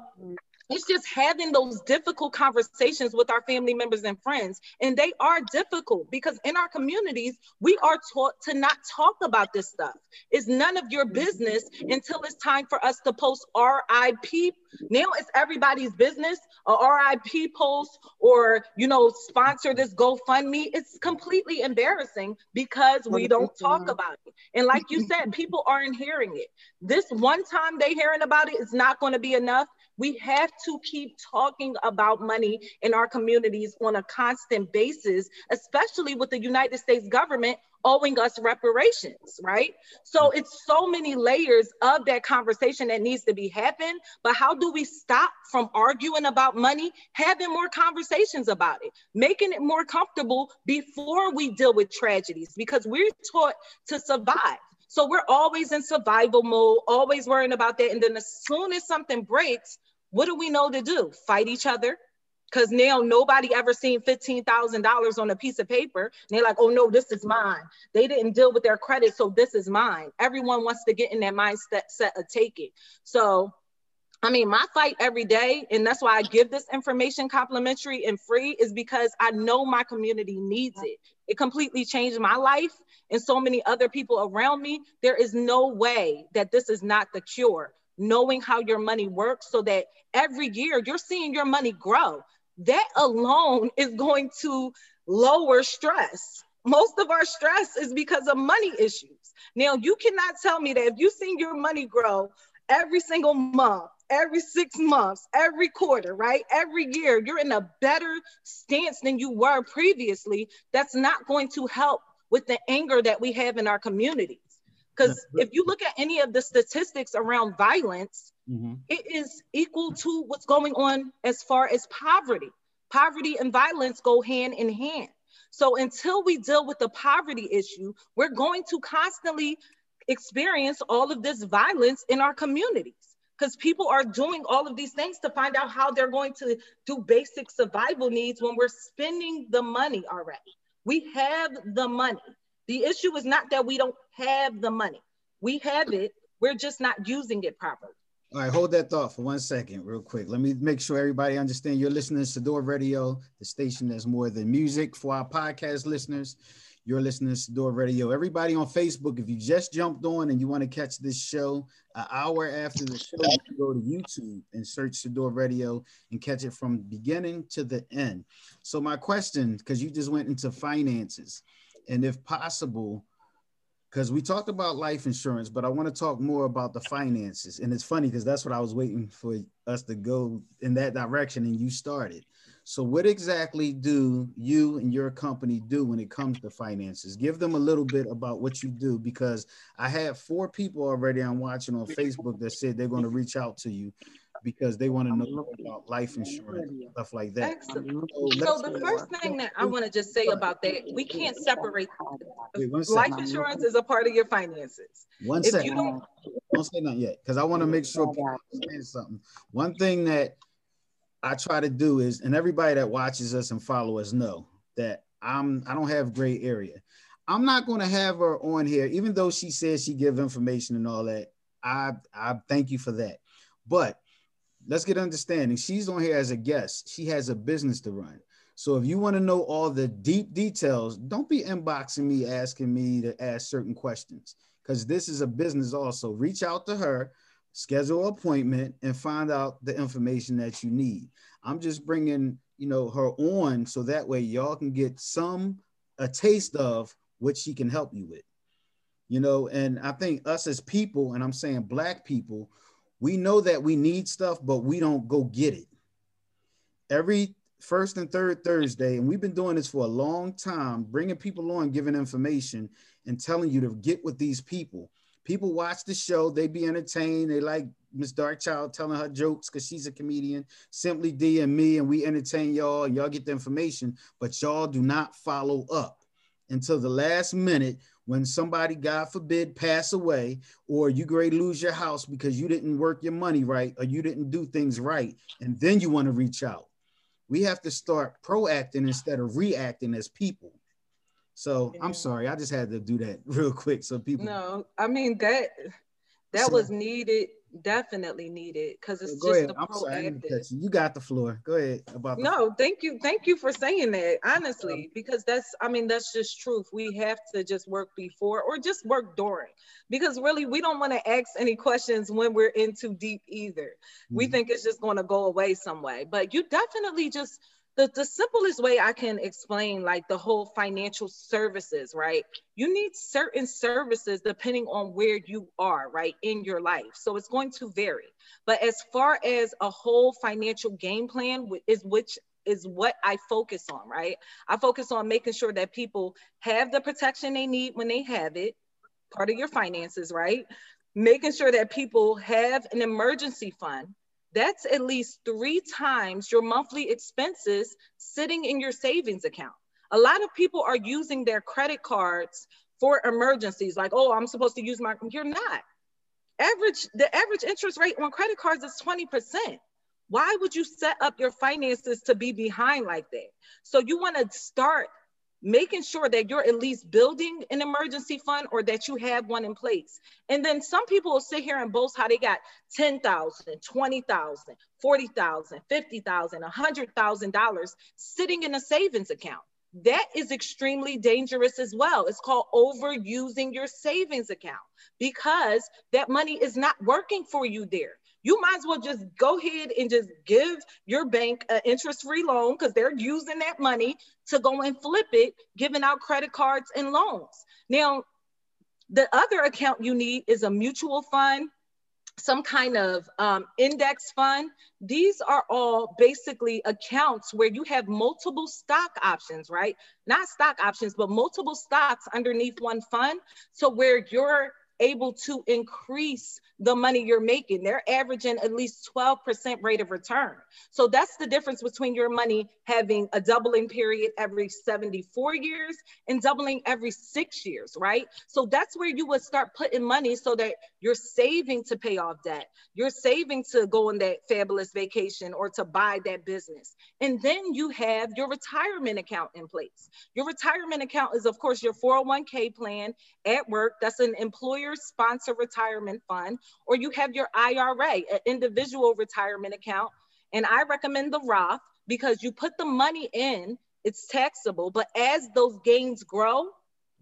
it's just having those difficult conversations with our family members and friends. And they are difficult because in our communities, we are taught to not talk about this stuff. It's none of your business until it's time for us to post R I P. Now it's everybody's business, a R I P post or, you know, sponsor this GoFundMe. It's completely embarrassing because we don't talk about it. And like you said, people aren't hearing it. This one time they hearing about it, it's not going to be enough. We have to keep talking about money in our communities on a constant basis, especially with the United States government owing us reparations, right? So it's so many layers of that conversation that needs to be happened, but how do we stop from arguing about money, having more conversations about it, making it more comfortable before we deal with tragedies, because we're taught to survive. So we're always in survival mode, always worrying about that. And then as soon as something breaks, what do we know to do? Fight each other? Because now nobody ever seen fifteen thousand dollars on a piece of paper. And they're like, oh no, this is mine. They didn't deal with their credit, so this is mine. Everyone wants to get in that mindset set of take it. So, I mean, my fight every day, and that's why I give this information complimentary and free, is because I know my community needs it. It completely changed my life and so many other people around me. There is no way that this is not the cure. Knowing how your money works so that every year you're seeing your money grow. That alone is going to lower stress. Most of our stress is because of money issues. Now, you cannot tell me that if you've seen your money grow every single month, every six months, every quarter, right? Every year, you're in a better stance than you were previously. That's not going to help with the anger that we have in our communities. Because if you look at any of the statistics around violence, mm-hmm. it is equal to what's going on as far as poverty. Poverty and violence go hand in hand. So until we deal with the poverty issue, we're going to constantly experience all of this violence in our communities, because people are doing all of these things to find out how they're going to do basic survival needs when we're spending the money already. We have the money. The issue is not that we don't have the money. We have it, we're just not using it properly. All right, hold that thought for one second real quick. Let me make sure everybody understands you're listening to Sador Radio, the station that's more than music. For our podcast listeners, you're listening to Sador Radio. Everybody on Facebook, if you just jumped on and you want to catch this show an hour after the show, you can go to YouTube and search Sador Radio and catch it from beginning to the end. So my question, because you just went into finances, and if possible, because we talked about life insurance, but I want to talk more about the finances. And it's funny because that's what I was waiting for us to go in that direction, and you started. So what exactly do you and your company do when it comes to finances? Give them a little bit about what you do, because I have four people already I'm watching on Facebook that said they're going to reach out to you because they want to know about life insurance, stuff like that. Excellent. So, so the first thing that I want to just say about that, we can't separate. Wait, life insurance is a part of your finances. One if second. You don't, don't say nothing yet, because I want to make sure people understand something. One thing that I try to do is, and everybody that watches us and follow us know that I'm, I don't have gray area. I'm not going to have her on here, even though she says she give information and all that. I, I thank you for that. But let's get understanding. She's on here as a guest. She has a business to run. So if you want to know all the deep details, don't be inboxing me, asking me to ask certain questions, because this is a business also. Reach out to her, schedule an appointment, and find out the information that you need. I'm just bringing, you know, her on so that way y'all can get some, a taste of what she can help you with. You know, and I think us as people, and I'm saying Black people, we know that we need stuff, but we don't go get it. Every first and third Thursday, and we've been doing this for a long time, bringing people on, giving information, and telling you to get with these people. People watch the show, they be entertained. They like Miss Darkchild telling her jokes because she's a comedian. Simply D and me, and we entertain y'all, and y'all get the information, but y'all do not follow up until the last minute. When somebody, God forbid, pass away, or you grade lose your house because you didn't work your money right, or you didn't do things right, and then you want to reach out. We have to start proacting instead of reacting as people. So I'm sorry, I just had to do that real quick so people. No, I mean, that that so, was needed, definitely needed, because it's just ahead. The I'm proactive. Sorry, you. you got the floor. Go ahead. About the no, thank you. Thank you for saying that, honestly, because that's, I mean, that's just truth. We have to just work before or just work during, because really we don't want to ask any questions when we're in too deep either. Mm-hmm. We think it's just going to go away some way, but you definitely just, the, the simplest way I can explain like the whole financial services, right? You need certain services depending on where you are, right, in your life. So it's going to vary. But as far as a whole financial game plan is which is what I focus on, right? I focus on making sure that people have the protection they need when they have it, part of your finances, right? Making sure that people have an emergency fund. That's at least three times your monthly expenses sitting in your savings account. A lot of people are using their credit cards for emergencies, like, oh, I'm supposed to use my, you're not. Average, the average interest rate on credit cards is twenty percent. Why would you set up your finances to be behind like that? So you wanna start making sure that you're at least building an emergency fund or that you have one in place. And then some people will sit here and boast how they got ten thousand dollars, twenty thousand dollars, forty thousand dollars, fifty thousand dollars, one hundred thousand dollars sitting in a savings account. That is extremely dangerous as well. It's called overusing your savings account because that money is not working for you there. You might as well just go ahead and just give your bank an interest-free loan because they're using that money to go and flip it, giving out credit cards and loans. Now, the other account you need is a mutual fund, some kind of um, index fund. These are all basically accounts where you have multiple stock options, right? Not stock options, but multiple stocks underneath one fund. So where your able to increase the money you're making. They're averaging at least twelve percent rate of return. So that's the difference between your money having a doubling period every seventy-four years and doubling every six years, right? So that's where you would start putting money so that you're saving to pay off debt. You're saving to go on that fabulous vacation or to buy that business. And then you have your retirement account in place. Your retirement account is, of course, your four oh one K plan at work. That's an employer-sponsored retirement fund. Or you have your I R A, an individual retirement account. And I recommend the Roth because you put the money in, it's taxable. But as those gains grow,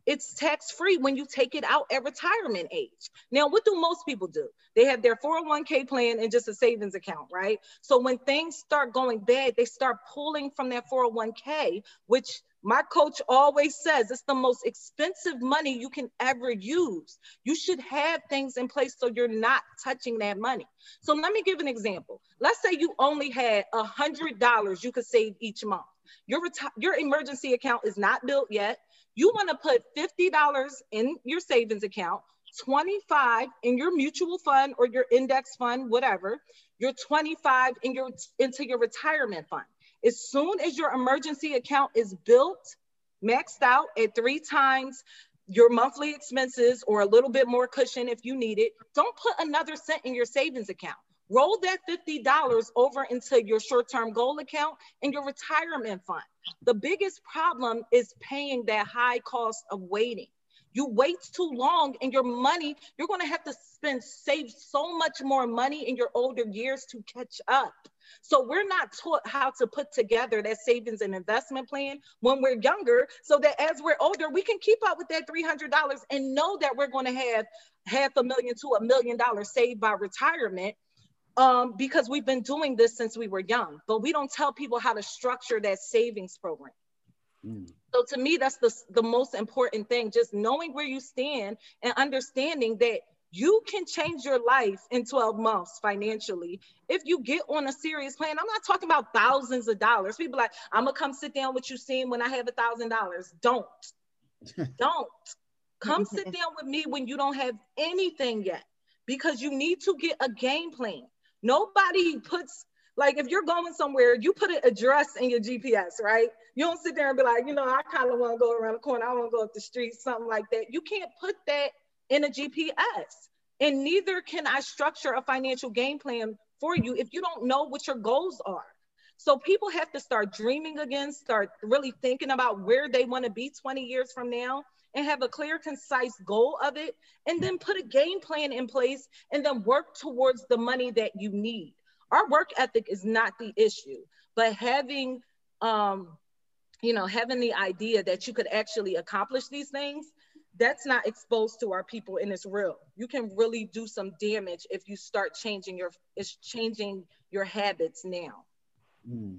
it's tax-free when you take it out at retirement age. Now, what do most people do? They have their four oh one K plan and just a savings account, right? So when things start going bad, they start pulling from that four oh one K, which my coach always says, it's the most expensive money you can ever use. You should have things in place so you're not touching that money. So let me give an example. Let's say you only had one hundred dollars you could save each month. Your, your emergency account is not built yet. You want to put fifty dollars in your savings account, twenty-five dollars in your mutual fund or your index fund, whatever. Your twenty-five dollars in your, into your retirement fund. As soon as your emergency account is built, maxed out at three times your monthly expenses or a little bit more cushion if you need it, don't put another cent in your savings account. Roll that fifty dollars over into your short-term goal account and your retirement fund. The biggest problem is paying that high cost of waiting. You wait too long and your money, you're going to have to spend, save so much more money in your older years to catch up. So we're not taught how to put together that savings and investment plan when we're younger, so that as we're older, we can keep up with that three hundred dollars and know that we're going to have half a million to a million dollars saved by retirement. Um, because we've been doing this since we were young, but we don't tell people how to structure that savings program. Mm. So to me, that's the, the most important thing, just knowing where you stand and understanding that you can change your life in twelve months financially. If you get on a serious plan, I'm not talking about thousands of dollars. People are like, I'm gonna come sit down with you soon when I have a thousand dollars. Don't, don't. Come sit down with me when you don't have anything yet, because you need to get a game plan. Nobody puts, like if you're going somewhere, you put an address in your G P S, right? You don't sit there and be like, you know, I kind of want to go around the corner. I want to go up the street, something like that. You can't put that in a G P S. And neither can I structure a financial game plan for you if you don't know what your goals are. So people have to start dreaming again, start really thinking about where they want to be twenty years from now, and have a clear, concise goal of it, and then put a game plan in place and then work towards the money that you need. Our work ethic is not the issue, but having, um, you know, having the idea that you could actually accomplish these things, that's not exposed to our people, and it's real. You can really do some damage if you start changing your, it's changing your habits now. Mm.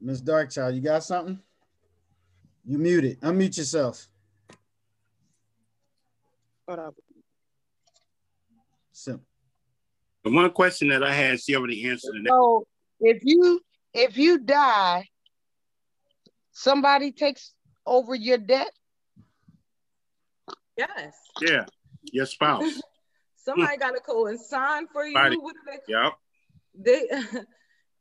Miz Darkchild, you got something? You muted. Unmute yourself. Simple. The one question that I had, she already answered it. So if you if you die, somebody takes over your debt? Yes. Yeah. Your spouse. Somebody got to go and sign for you. What do they? Yep. They.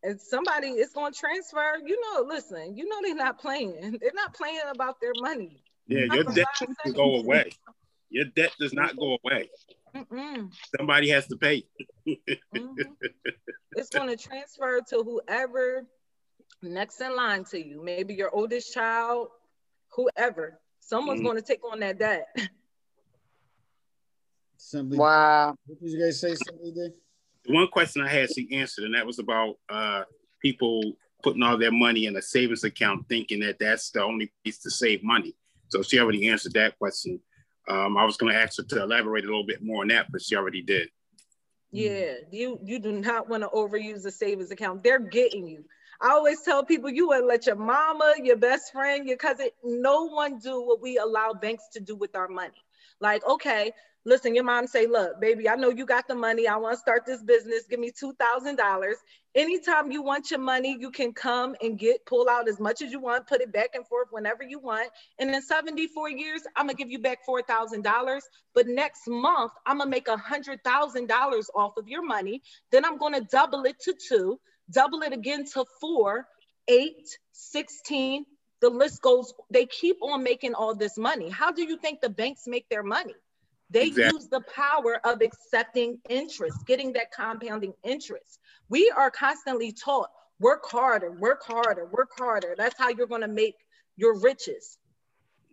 And somebody is going to transfer, you know, listen, you know, they're not playing. They're not playing about their money. Yeah, your debt doesn't go away. Your debt does not go away. Mm-mm. Somebody has to pay. Mm-hmm. It's going to transfer to whoever next in line to you. Maybe your oldest child, whoever. Someone's mm-hmm. going to take on that debt. Somebody, wow. What did you guys say, somebody there? The one question I had, she answered, and that was about uh, people putting all their money in a savings account thinking that that's the only place to save money. So she already answered that question. Um, I was going to ask her to elaborate a little bit more on that, but she already did. Yeah, you, you do not want to overuse the savings account. They're getting you. I always tell people, you would let your mama, your best friend, your cousin, no one do what we allow banks to do with our money. Like, okay, listen, your mom say, look, baby, I know you got the money. I want to start this business. Give me two thousand dollars. Anytime you want your money, you can come and get, pull out as much as you want, put it back and forth whenever you want. And in seventy-four years, I'm going to give you back four thousand dollars. But next month, I'm going to make one hundred thousand dollars off of your money. Then I'm going to double it to two, double it again to four, eight, sixteen. The list goes, they keep on making all this money. How do you think the banks make their money? They exactly. use the power of accepting interest, getting that compounding interest. We are constantly taught, work harder, work harder, work harder. That's how you're gonna make your riches.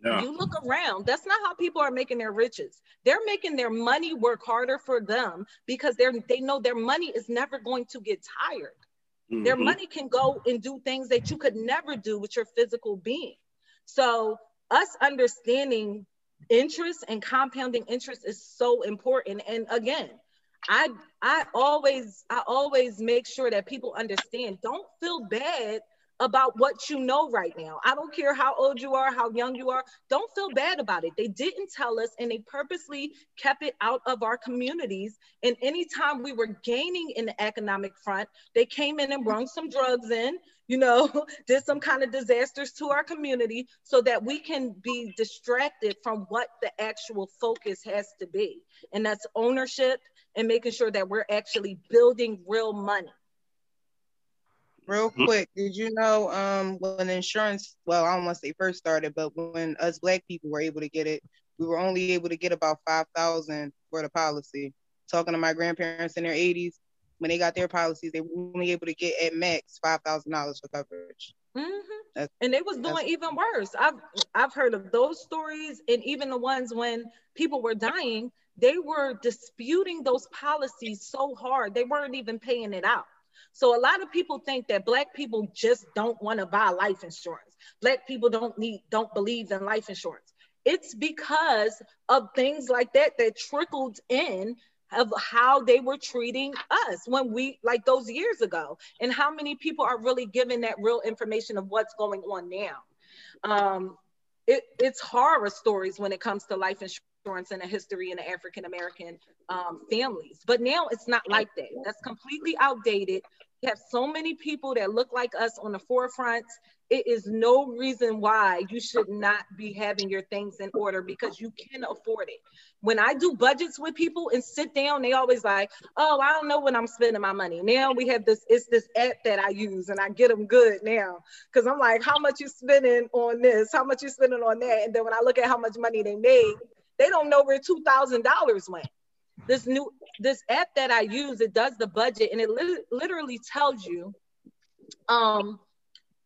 No. You look around, that's not how people are making their riches. They're making their money work harder for them because they're, they know their money is never going to get tired. Mm-hmm. Their money can go and do things that you could never do with your physical being. So us understanding interest and compounding interest is so important. And again, I I always I always make sure that people understand, don't feel bad about what you know right now. I don't care how old you are, how young you are, don't feel bad about it. They didn't tell us, and they purposely kept it out of our communities. And anytime we were gaining in the economic front, they came in and brung some drugs in, you know, did some kind of disasters to our community so that we can be distracted from what the actual focus has to be. And that's ownership and making sure that we're actually building real money. Real quick, did you know um, when insurance, well, I don't want to say first started, but when us Black people were able to get it, we were only able to get about five thousand dollars for the policy. Talking to my grandparents in their eighties, when they got their policies, they were only able to get at max five thousand dollars for coverage. Mm-hmm. And they was doing even worse. I've, I've heard of those stories, and even the ones when people were dying, they were disputing those policies so hard, they weren't even paying it out. So a lot of people think that Black people just don't want to buy life insurance. Black people don't need, don't believe in life insurance. It's because of things like that that trickled in of how they were treating us when we, like those years ago, and how many people are really given that real information of what's going on now. Um, it, it's horror stories when it comes to life insurance and the history in the African-American um, families. But now it's not like that. That's completely outdated. We have so many people that look like us on the forefront. It is no reason why you should not be having your things in order, because you can afford it. When I do budgets with people and sit down, they always like, oh, I don't know when I'm spending my money. Now we have this, it's this app that I use, and I get them good now. Cause I'm like, how much you spending on this? How much you spending on that? And then when I look at how much money they made, they don't know where two thousand dollars went. This new, this app that I use, it does the budget, and it li- literally tells you um,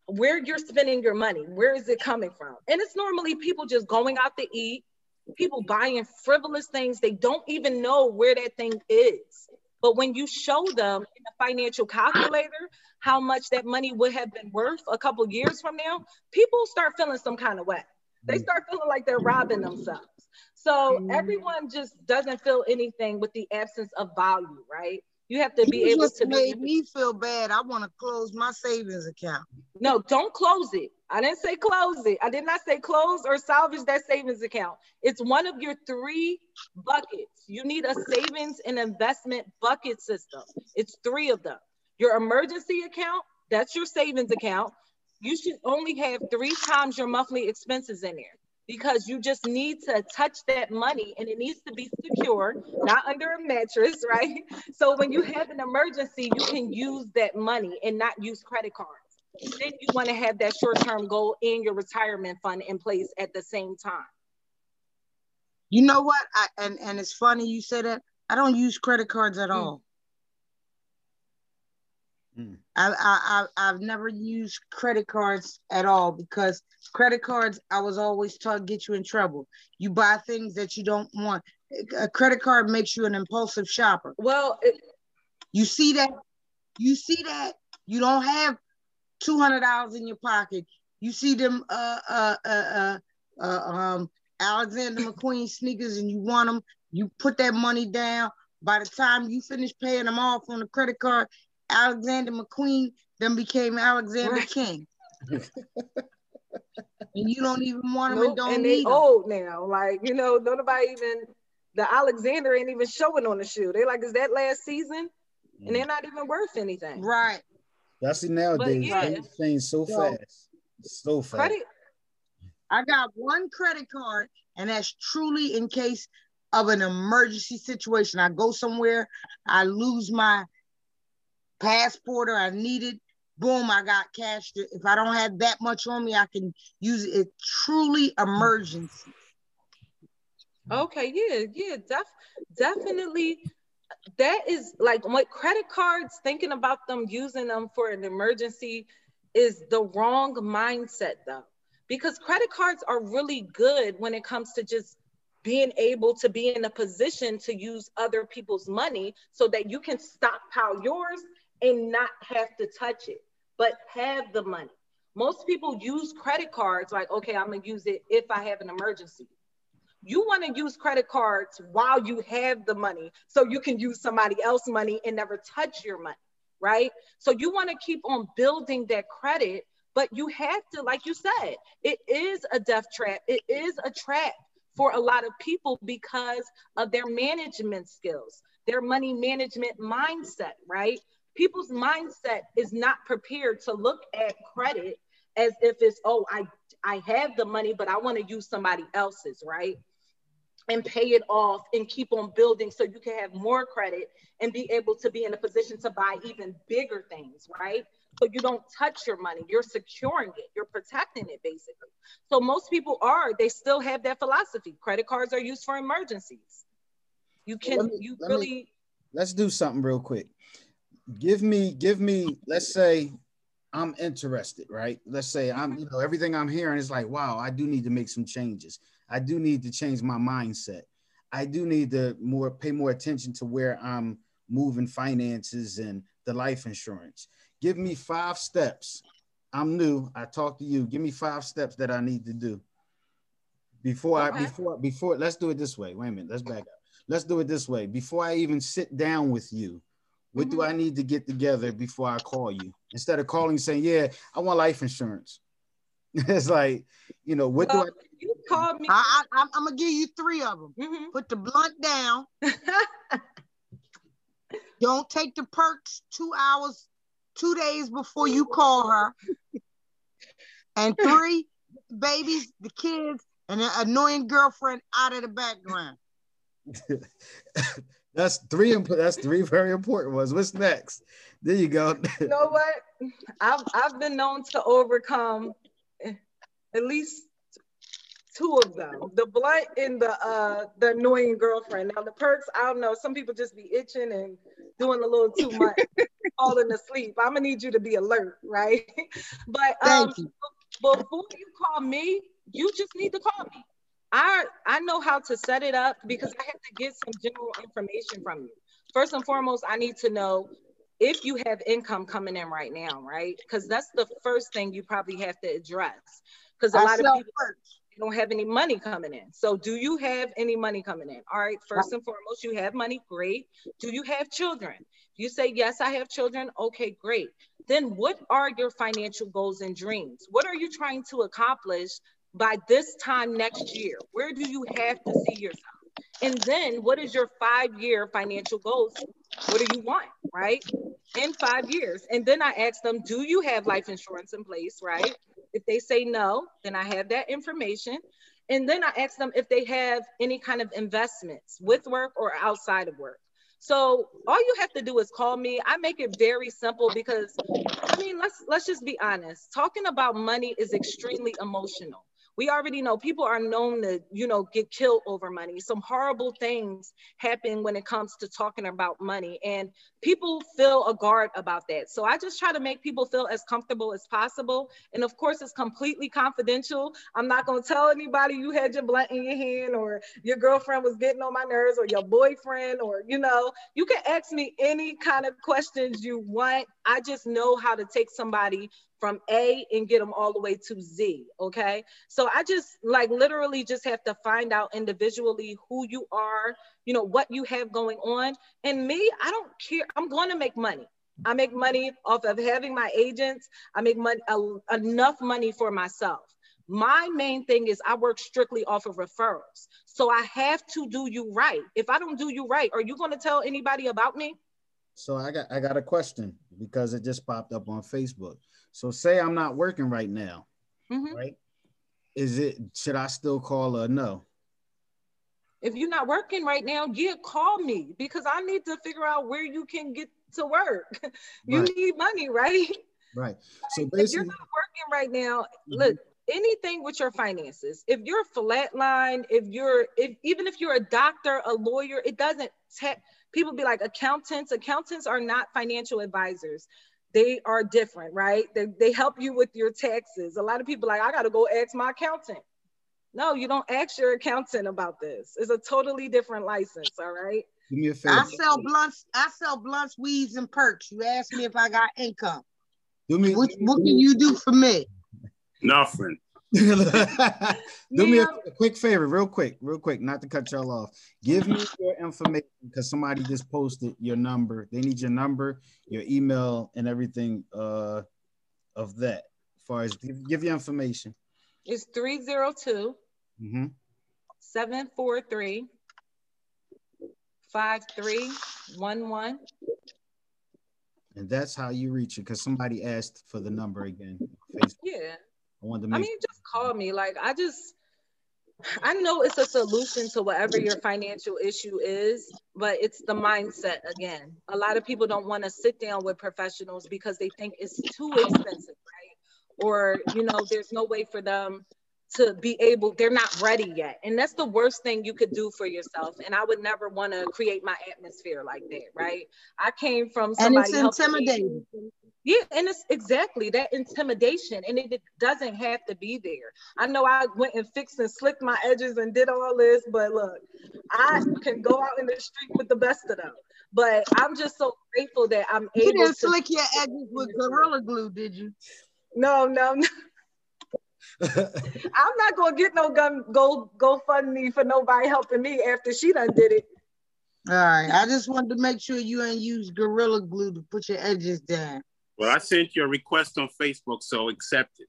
where you're spending your money, where is it coming from? And it's normally people just going out to eat, people buying frivolous things. They don't even know where that thing is. But when you show them in the financial calculator how much that money would have been worth a couple years from now, people start feeling some kind of way. They start feeling like they're robbing themselves. So everyone just doesn't feel anything with the absence of value, right? You have to be you able just to made be- me feel bad. I want to close my savings account. No, don't close it. I didn't say close it. I did not say close or salvage that savings account. It's one of your three buckets. You need a savings and investment bucket system. It's three of them. Your emergency account, that's your savings account. You should only have three times your monthly expenses in there, because you just need to touch that money, and it needs to be secure, not under a mattress, right? So when you have an emergency, you can use that money and not use credit cards. Then you want to have that short-term goal and your retirement fund in place at the same time. You know what? I, and, and it's funny you say that. I don't use credit cards at all. Mm. I, I, I, I've never used credit cards at all, because credit cards, I was always taught, get you in trouble. You buy things that you don't want. A credit card makes you an impulsive shopper. Well, it, you see that, you see that you don't have two hundred dollars in your pocket. You see them uh, uh, uh, uh, uh, um, Alexander McQueen sneakers and you want them. You put that money down. By the time you finish paying them off on the credit card, Alexander McQueen then became Alexander right. King. and you don't even want them, nope, and don't and need them. And they old now, like, you know, don't nobody even, the Alexander ain't even showing on the shoe. They like, is that last season? And they're not even worth anything. Right. That's see nowadays, yeah, things change so yo, fast, so fast. Credit. I got one credit card, and that's truly in case of an emergency situation. I go somewhere, I lose my passport or I need it, boom, I got cash. If I don't have that much on me, I can use it. It's truly emergency. Okay, yeah, yeah, def definitely. That is like what credit cards, thinking about them, using them for an emergency is the wrong mindset though. Because credit cards are really good when it comes to just being able to be in a position to use other people's money so that you can stockpile yours and not have to touch it, but have the money. Most people use credit cards like, okay, I'm gonna use it if I have an emergency. You want to use credit cards while you have the money so you can use somebody else's money and never touch your money, right? So you want to keep on building that credit, but you have to, like you said, it is a death trap. It is a trap for a lot of people because of their management skills, their money management mindset, right? People's mindset is not prepared to look at credit as if it's, oh, I, I have the money, but I want to use somebody else's, right? And pay it off and keep on building so you can have more credit and be able to be in a position to buy even bigger things, right? So you don't touch your money, you're securing it, you're protecting it basically. So most people are, they still have that philosophy. Credit cards are used for emergencies. You can, let me, you let really. Me, let's do something real quick. Give me, give me, let's say I'm interested, right? Let's say I'm, you know, everything I'm hearing is like, wow, I do need to make some changes. I do need to change my mindset. I do need to more pay more attention to where I'm moving finances and the life insurance. Give me five steps. I'm new. I talk to you. Give me five steps that I need to do before I okay. before before. Let's do it this way. Wait a minute. Let's back up. Let's do it this way. Before I even sit down with you, what mm-hmm. do I need to get together before I call you? Instead of calling, saying, "Yeah, I want life insurance." It's like, you know, what well, do I? You called me. I, I, I'm gonna give you three of them. Mm-hmm. Put the blunt down. Don't take the perks two hours, two days before you call her. And three, babies, the kids, and an annoying girlfriend out of the background. That's three. That's three very important ones. What's next? There you go. You know what? I've I've been known to overcome at least two of them: the blunt and the uh the annoying girlfriend. Now the perks, I don't know. Some people just be itching and doing a little too much, falling asleep. I'm gonna need you to be alert, right? But um, you. Before you call me, you just need to call me. I, I know how to set it up because I have to get some general information from you. First and foremost, I need to know if you have income coming in right now, right? Because that's the first thing you probably have to address. Because a lot of people don't have any money coming in. So do you have any money coming in? All right, first and foremost, you have money, great. Do you have children? You say, yes, I have children, okay, great. Then what are your financial goals and dreams? What are you trying to accomplish by this time next year? Where do you have to see yourself? And then what is your five-year financial goals? What do you want, right? In five years. And then I ask them, do you have life insurance in place, right? If they say no, then I have that information. And then I ask them if they have any kind of investments with work or outside of work. So all you have to do is call me. I make it very simple because, I mean, let's, let's just be honest. Talking about money is extremely emotional. We already know people are known to, you know, get killed over money. Some horrible things happen when it comes to talking about money, and people feel a guard about that. So I just try to make people feel as comfortable as possible. And of course, it's completely confidential. I'm not going to tell anybody you had your blunt in your hand or your girlfriend was getting on my nerves or your boyfriend, or, you know, you can ask me any kind of questions you want. I just know how to take somebody from A and get them all the way to Z, okay? So I just like literally just have to find out individually who you are, you know, what you have going on. And me, I don't care, I'm gonna make money. I make money off of having my agents. I make money, uh, enough money for myself. My main thing is I work strictly off of referrals. So I have to do you right. If I don't do you right, are you going to tell anybody about me? So I got I got a question because it just popped up on Facebook. So say I'm not working right now, mm-hmm. right? Is it, should I still call or no? If you're not working right now, yeah, call me because I need to figure out where you can get to work. You right. need money, right? Right. So basically, if you're not working right now, mm-hmm. look, anything with your finances, if you're flatline, if you're, if even if you're a doctor, a lawyer, it doesn't, te- people be like accountants, accountants are not financial advisors. They are different, right? They, they help you with your taxes. A lot of people are like, I gotta go ask my accountant. No, you don't ask your accountant about this. It's a totally different license, all right? Give me a favor. I sell blunts, I sell blunts, weeds, and perks. You asked me if I got income. Do me, what, what can you do for me? Nothing. Do yeah. me a, a quick favor, real quick, real quick, not to cut y'all off. Give me your information because somebody just posted your number. They need your number, your email, and everything uh, of that. As far as give, give your information. It's three oh two mm-hmm. seven four three five three one one. And that's how you reach it, because somebody asked for the number again. Facebook. Yeah. I wanted to make I mean, sure. Just call me. Like, I just, I know it's a solution to whatever your financial issue is, but it's the mindset again. A lot of people don't want to sit down with professionals because they think it's too expensive, right? Or, you know, there's no way for them to be able, they're not ready yet. And that's the worst thing you could do for yourself. And I would never want to create my atmosphere like that, right? I came from somebody and it's intimidating. Me. Yeah, and it's exactly that intimidation. And it, it doesn't have to be there. I know I went and fixed and slicked my edges and did all this, but look, I can go out in the street with the best of them. But I'm just so grateful that I'm able to- You didn't to slick your edges with Gorilla Glue, did you? No, no, no. I'm not gonna get no gun go GoFundMe for nobody helping me after she done did it. All right, I just wanted to make sure you ain't use Gorilla Glue to put your edges down. Well, I sent you a request on Facebook, so accept it.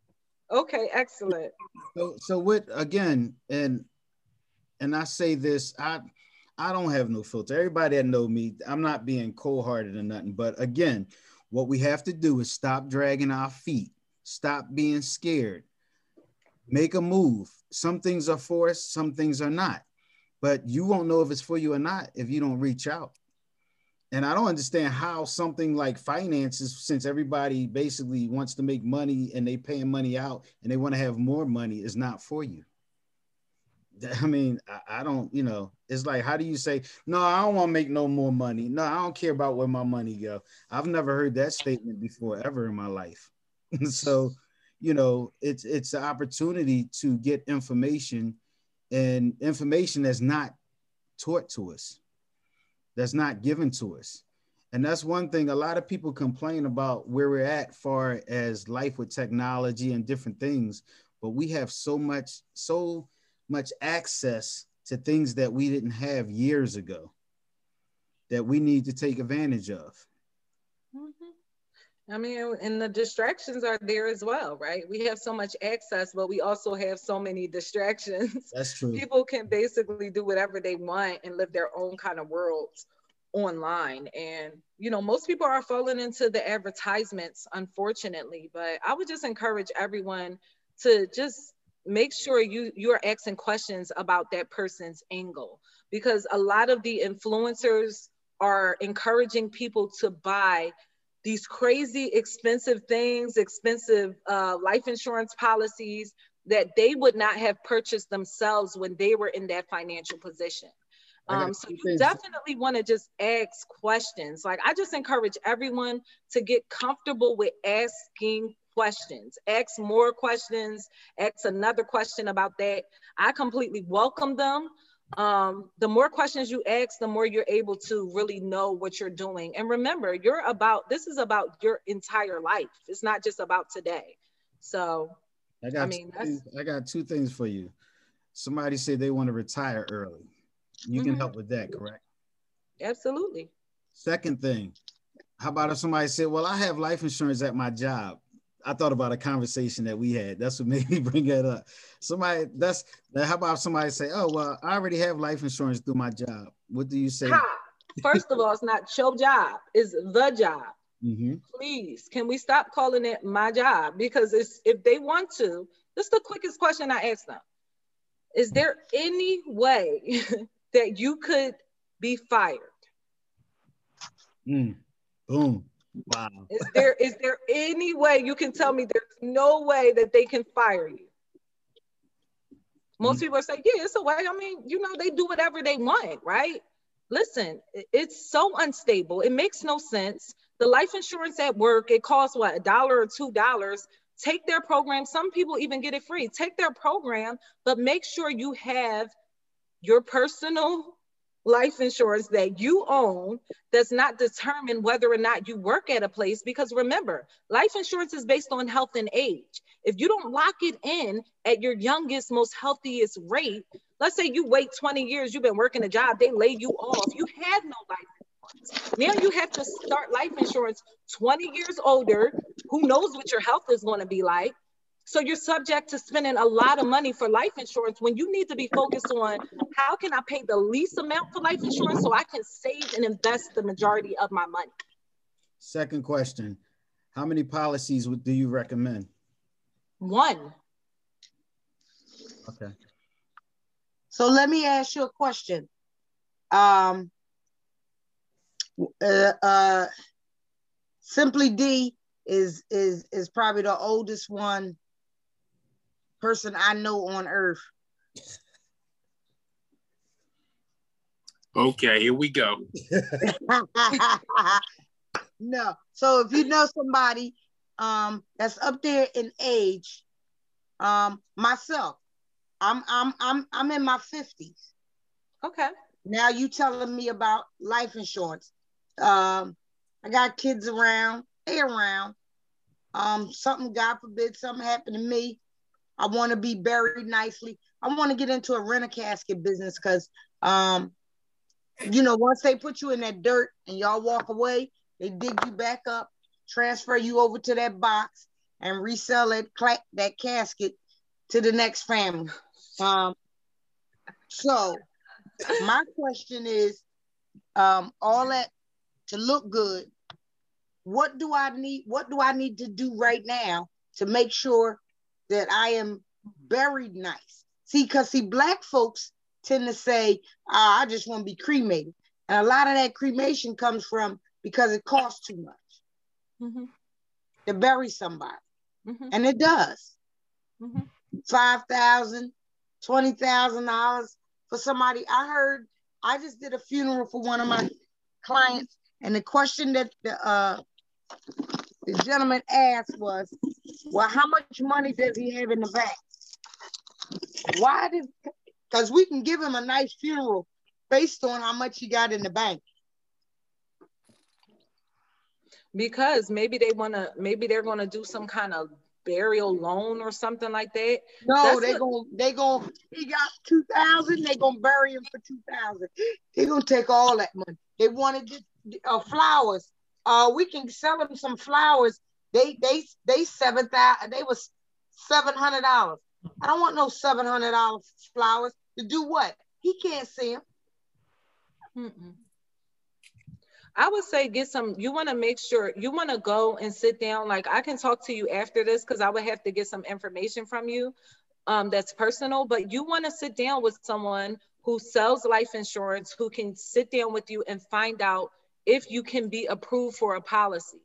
Okay, excellent. So, so what again? And and I say this, I I don't have no filter. Everybody that know me, I'm not being cold hearted or nothing. But again, what we have to do is stop dragging our feet. Stop being scared. Make a move. Some things are for us, some things are not. But you won't know if it's for you or not if you don't reach out. And I don't understand how something like finances, since everybody basically wants to make money and they paying money out and they want to have more money, is not for you. I mean, I, I don't, you know, it's like, how do you say, no, I don't want to make no more money. No, I don't care about where my money go. I've never heard that statement before ever in my life. So, you know, it's it's an opportunity to get information and information that's not taught to us, that's not given to us. And that's one thing a lot of people complain about where we're at far as life with technology and different things, but we have so much, so much access to things that we didn't have years ago that we need to take advantage of. Mm-hmm. I mean, and the distractions are there as well, right? We have so much access, but we also have so many distractions. That's true. People can basically do whatever they want and live their own kind of worlds online. And, you know, most people are falling into the advertisements, unfortunately, but I would just encourage everyone to just make sure you you're asking questions about that person's angle, because a lot of the influencers are encouraging people to buy these crazy expensive things, expensive uh, life insurance policies that they would not have purchased themselves when they were in that financial position. Um, so you definitely wanna just ask questions. Like, I just encourage everyone to get comfortable with asking questions. Ask more questions, ask another question about that. I completely welcome them. Um, the more questions you ask, the more you're able to really know what you're doing. And remember, you're about, this is about your entire life. It's not just about today. So, I, got I mean, that's, I got two things for you. Somebody said they want to retire early. You mm-hmm. can help with that, correct? Absolutely. Second thing, how about if somebody said, well, I have life insurance at my job. I thought about a conversation that we had. That's what made me bring that up. Somebody, that's, how about somebody say, oh, well, I already have life insurance through my job. What do you say? Ha. First of all, it's not your job, it's the job. Mm-hmm. Please, can we stop calling it my job? Because it's, if they want to, this is the quickest question I ask them. Is there any way that you could be fired? Mm. Boom. Wow. Is there is there any way you can tell me there's no way that they can fire you? Most mm. people say, yeah, it's a way. I mean, you know, they do whatever they want, right? Listen, it's so unstable. It makes no sense. The life insurance at work, it costs what, a dollar or two dollars. Take their program. Some people even get it free. Take their program, but make sure you have your personal life insurance that you own does not determine whether or not you work at a place, because remember, life insurance is based on health and age. If you don't lock it in at your youngest, most healthiest rate, let's say you wait twenty years, you've been working a job, they lay you off, you had no life insurance. Now you have to start life insurance twenty years older, who knows what your health is going to be like. So you're subject to spending a lot of money for life insurance when you need to be focused on how can I pay the least amount for life insurance so I can save and invest the majority of my money. Second question, how many policies do you recommend? One. Okay. So let me ask you a question. Um, uh, uh, Simply D is, is, is probably the oldest one person I know on earth. Okay, here we go. No, so if you know somebody um, that's up there in age, um, myself, I'm I'm I'm I'm in my fifties. Okay. Now you telling me about life insurance. Um, I got kids around, they around. Um, something, God forbid, something happened to me. I want to be buried nicely. I want to get into a rent-a-casket business because, um, you know, once they put you in that dirt and y'all walk away, they dig you back up, transfer you over to that box, and resell it, that casket to the next family. Um, so my question is, um, all that to look good, what do I need? What do I need to do right now to make sure that I am buried nice? See, because see, Black folks tend to say, oh, I just want to be cremated. And a lot of that cremation comes from because it costs too much mm-hmm. to bury somebody. Mm-hmm. And it does. Mm-hmm. five thousand dollars, twenty thousand dollars for somebody. I heard, I just did a funeral for one of my clients. And the question that the, uh, the gentleman asked was, well, how much money does he have in the bank? Why did, because we can give him a nice funeral based on how much he got in the bank. Because maybe they want to, maybe they're going to do some kind of burial loan or something like that. No, they're going to, they going he got two thousand, they're going to bury him for two thousand. They're going to take all that money. They wanted uh, flowers. Uh, we can sell him some flowers. They they they seven thousand. They was seven hundred dollars. I don't want no seven hundred dollars flowers to do what? He can't see them. Mm-mm. I would say get some. You want to make sure you want to go and sit down. Like I can talk to you after this because I would have to get some information from you um, that's personal. But you want to sit down with someone who sells life insurance who can sit down with you and find out if you can be approved for a policy.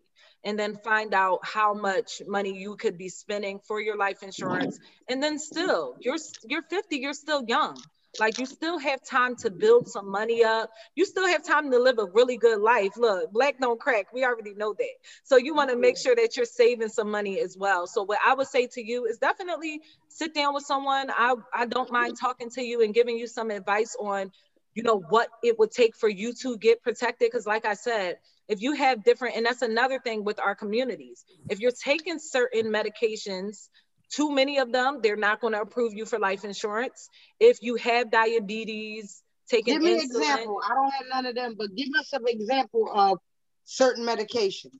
And then find out how much money you could be spending for your life insurance. And then still, you're you're fifty, you're still young. Like you still have time to build some money up. You still have time to live a really good life. Look, Black don't crack, we already know that. So you wanna make sure that you're saving some money as well. So what I would say to you is definitely sit down with someone. I, I don't mind talking to you and giving you some advice on, you know, what it would take for you to get protected. Cause like I said, if you have different, and that's another thing with our communities, if you're taking certain medications, too many of them, they're not going to approve you for life insurance. If you have diabetes, taking insulin. Give me an example. I don't have none of them, but give us an example of certain medications.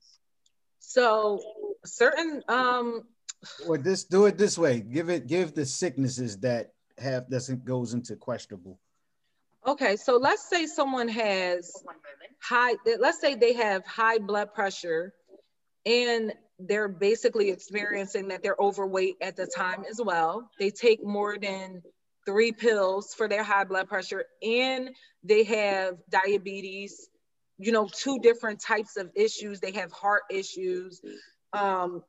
So certain um or this do it this way. Give it give the sicknesses that have that goes into questionable. Okay, so let's say someone has high, let's say they have high blood pressure and they're basically experiencing that they're overweight at the time as well. They take more than three pills for their high blood pressure and they have diabetes, you know, two different types of issues. They have heart issues, um,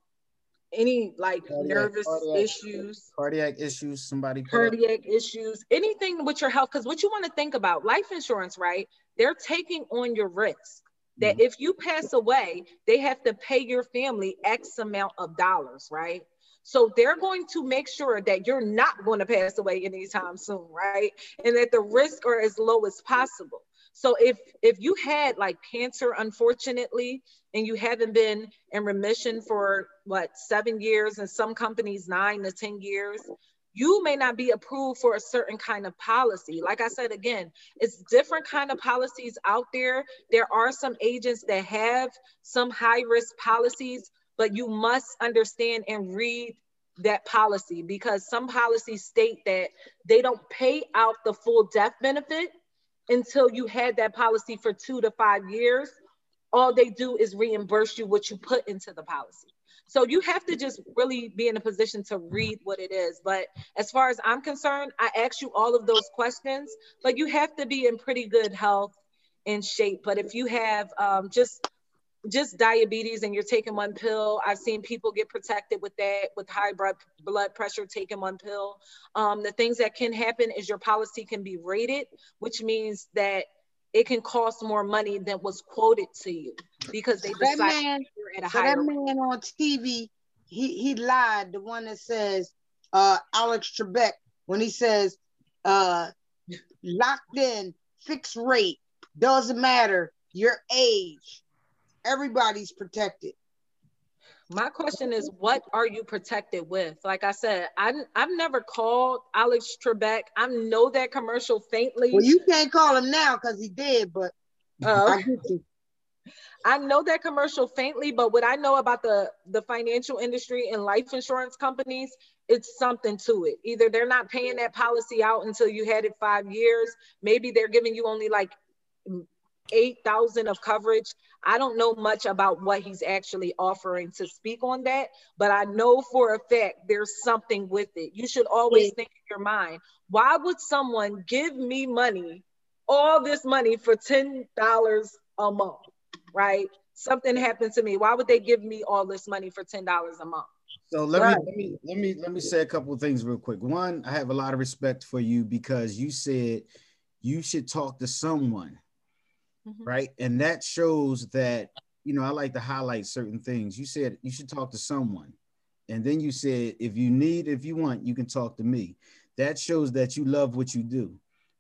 any like cardiac, nervous cardiac, issues, cardiac issues, somebody cardiac issues, anything with your health. Because what you want to think about, life insurance, right? They're taking on your risk that mm-hmm. if you pass away, they have to pay your family X amount of dollars, right? So they're going to make sure that you're not going to pass away anytime soon, right? And that the risks are as low as possible. So if if you had like cancer, unfortunately, and you haven't been in remission for what, seven years, and some companies nine to ten years, you may not be approved for a certain kind of policy. Like I said, again, it's different kind of policies out there. There are some agents that have some high risk policies, but you must understand and read that policy, because some policies state that they don't pay out the full death benefit until you had that policy for two to five years. All they do is reimburse you what you put into the policy. So you have to just really be in a position to read what it is. But as far as I'm concerned, I asked you all of those questions, but you have to be in pretty good health and shape. But if you have um, just, just diabetes and you're taking one pill, I've seen people get protected with that, with high blood pressure, taking one pill. Um, the things that can happen is your policy can be rated, which means that it can cost more money than was quoted to you because they decide that man, you're at a so higher that man rate. On T V, he, he lied, the one that says, uh, Alex Trebek, when he says, uh, locked in, fixed rate, doesn't matter, your age, everybody's protected. My question is, what are you protected with? Like I said, I, I've never called Alex Trebek. I know that commercial faintly. Well, you can't call him now because he did, but uh, I get you. I know that commercial faintly, but what I know about the, the financial industry and life insurance companies, it's something to it. Either they're not paying that policy out until you had it five years. Maybe they're giving you only like eight thousand of coverage. I don't know much about what he's actually offering to speak on that, but I know for a fact there's something with it. You should always yeah. think in your mind, why would someone give me money, all this money for ten dollars a month, right? Something happened to me. Why would they give me all this money for ten dollars a month? So let, right. me, let me let me let me say a couple of things real quick. One, I have a lot of respect for you because you said you should talk to someone. Mm-hmm. Right. And that shows that, you know, I like to highlight certain things. You said you should talk to someone. And then you said, if you need, if you want, you can talk to me. That shows that you love what you do,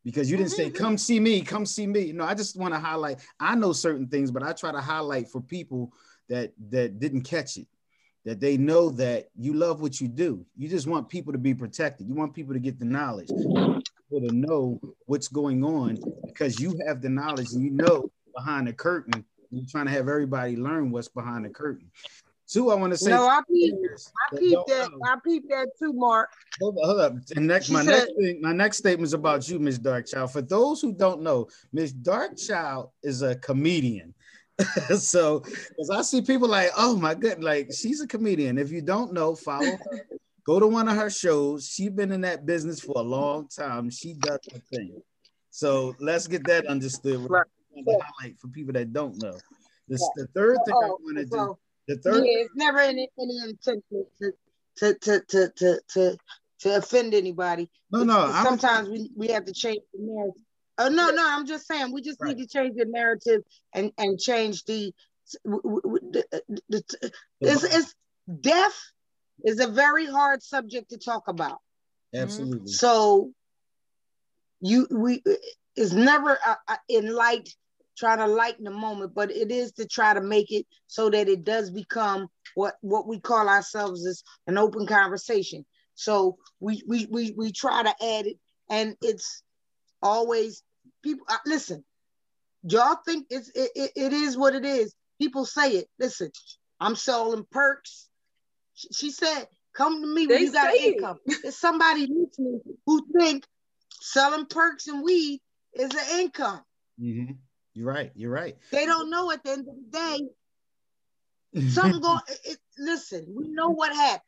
because you didn't mm-hmm. say, come see me, come see me. No, I just want to highlight. I know certain things, but I try to highlight for people that that didn't catch it, that they know that you love what you do. You just want people to be protected. You want people to get the knowledge. To know what's going on, because you have the knowledge and you know behind the curtain. You're trying to have everybody learn what's behind the curtain. Two, I want to say. No, I peep, I peep that. I peep that too, Mark. Hold up, hold up. And next, my next thing, my next statement is about you, Miss Darkchild. For those who don't know, Miss Darkchild is a comedian. So, because I see people like, oh my goodness, like she's a comedian. If you don't know, follow her. Go to one of her shows. She's been in that business for a long time. She does the thing. So let's get that understood. Right. Highlight for people that don't know. This, yeah. The third thing oh, I want to so, do. The third. Yeah, it's never any, any intention to to, to to to to to offend anybody. No, no. I'm, sometimes we, we have to change the narrative. Oh no, no. I'm just saying we just right. need to change the narrative and and change the. the, the, the it's it's death. It's a very hard subject to talk about. Absolutely. So you we it's never a, a, in light trying to lighten the moment, but it is to try to make it so that it does become what what we call ourselves is an open conversation. So we we we we try to add it, and it's always people uh, listen. Y'all think it's it, it, it is what it is. People say it. Listen, I'm selling perks. She, she said, come to me when they you got income. There's somebody listening who think selling perks and weed is an income. Mm-hmm. You're right. You're right. They don't know at the end of the day. Something go. It, listen, we know what happens.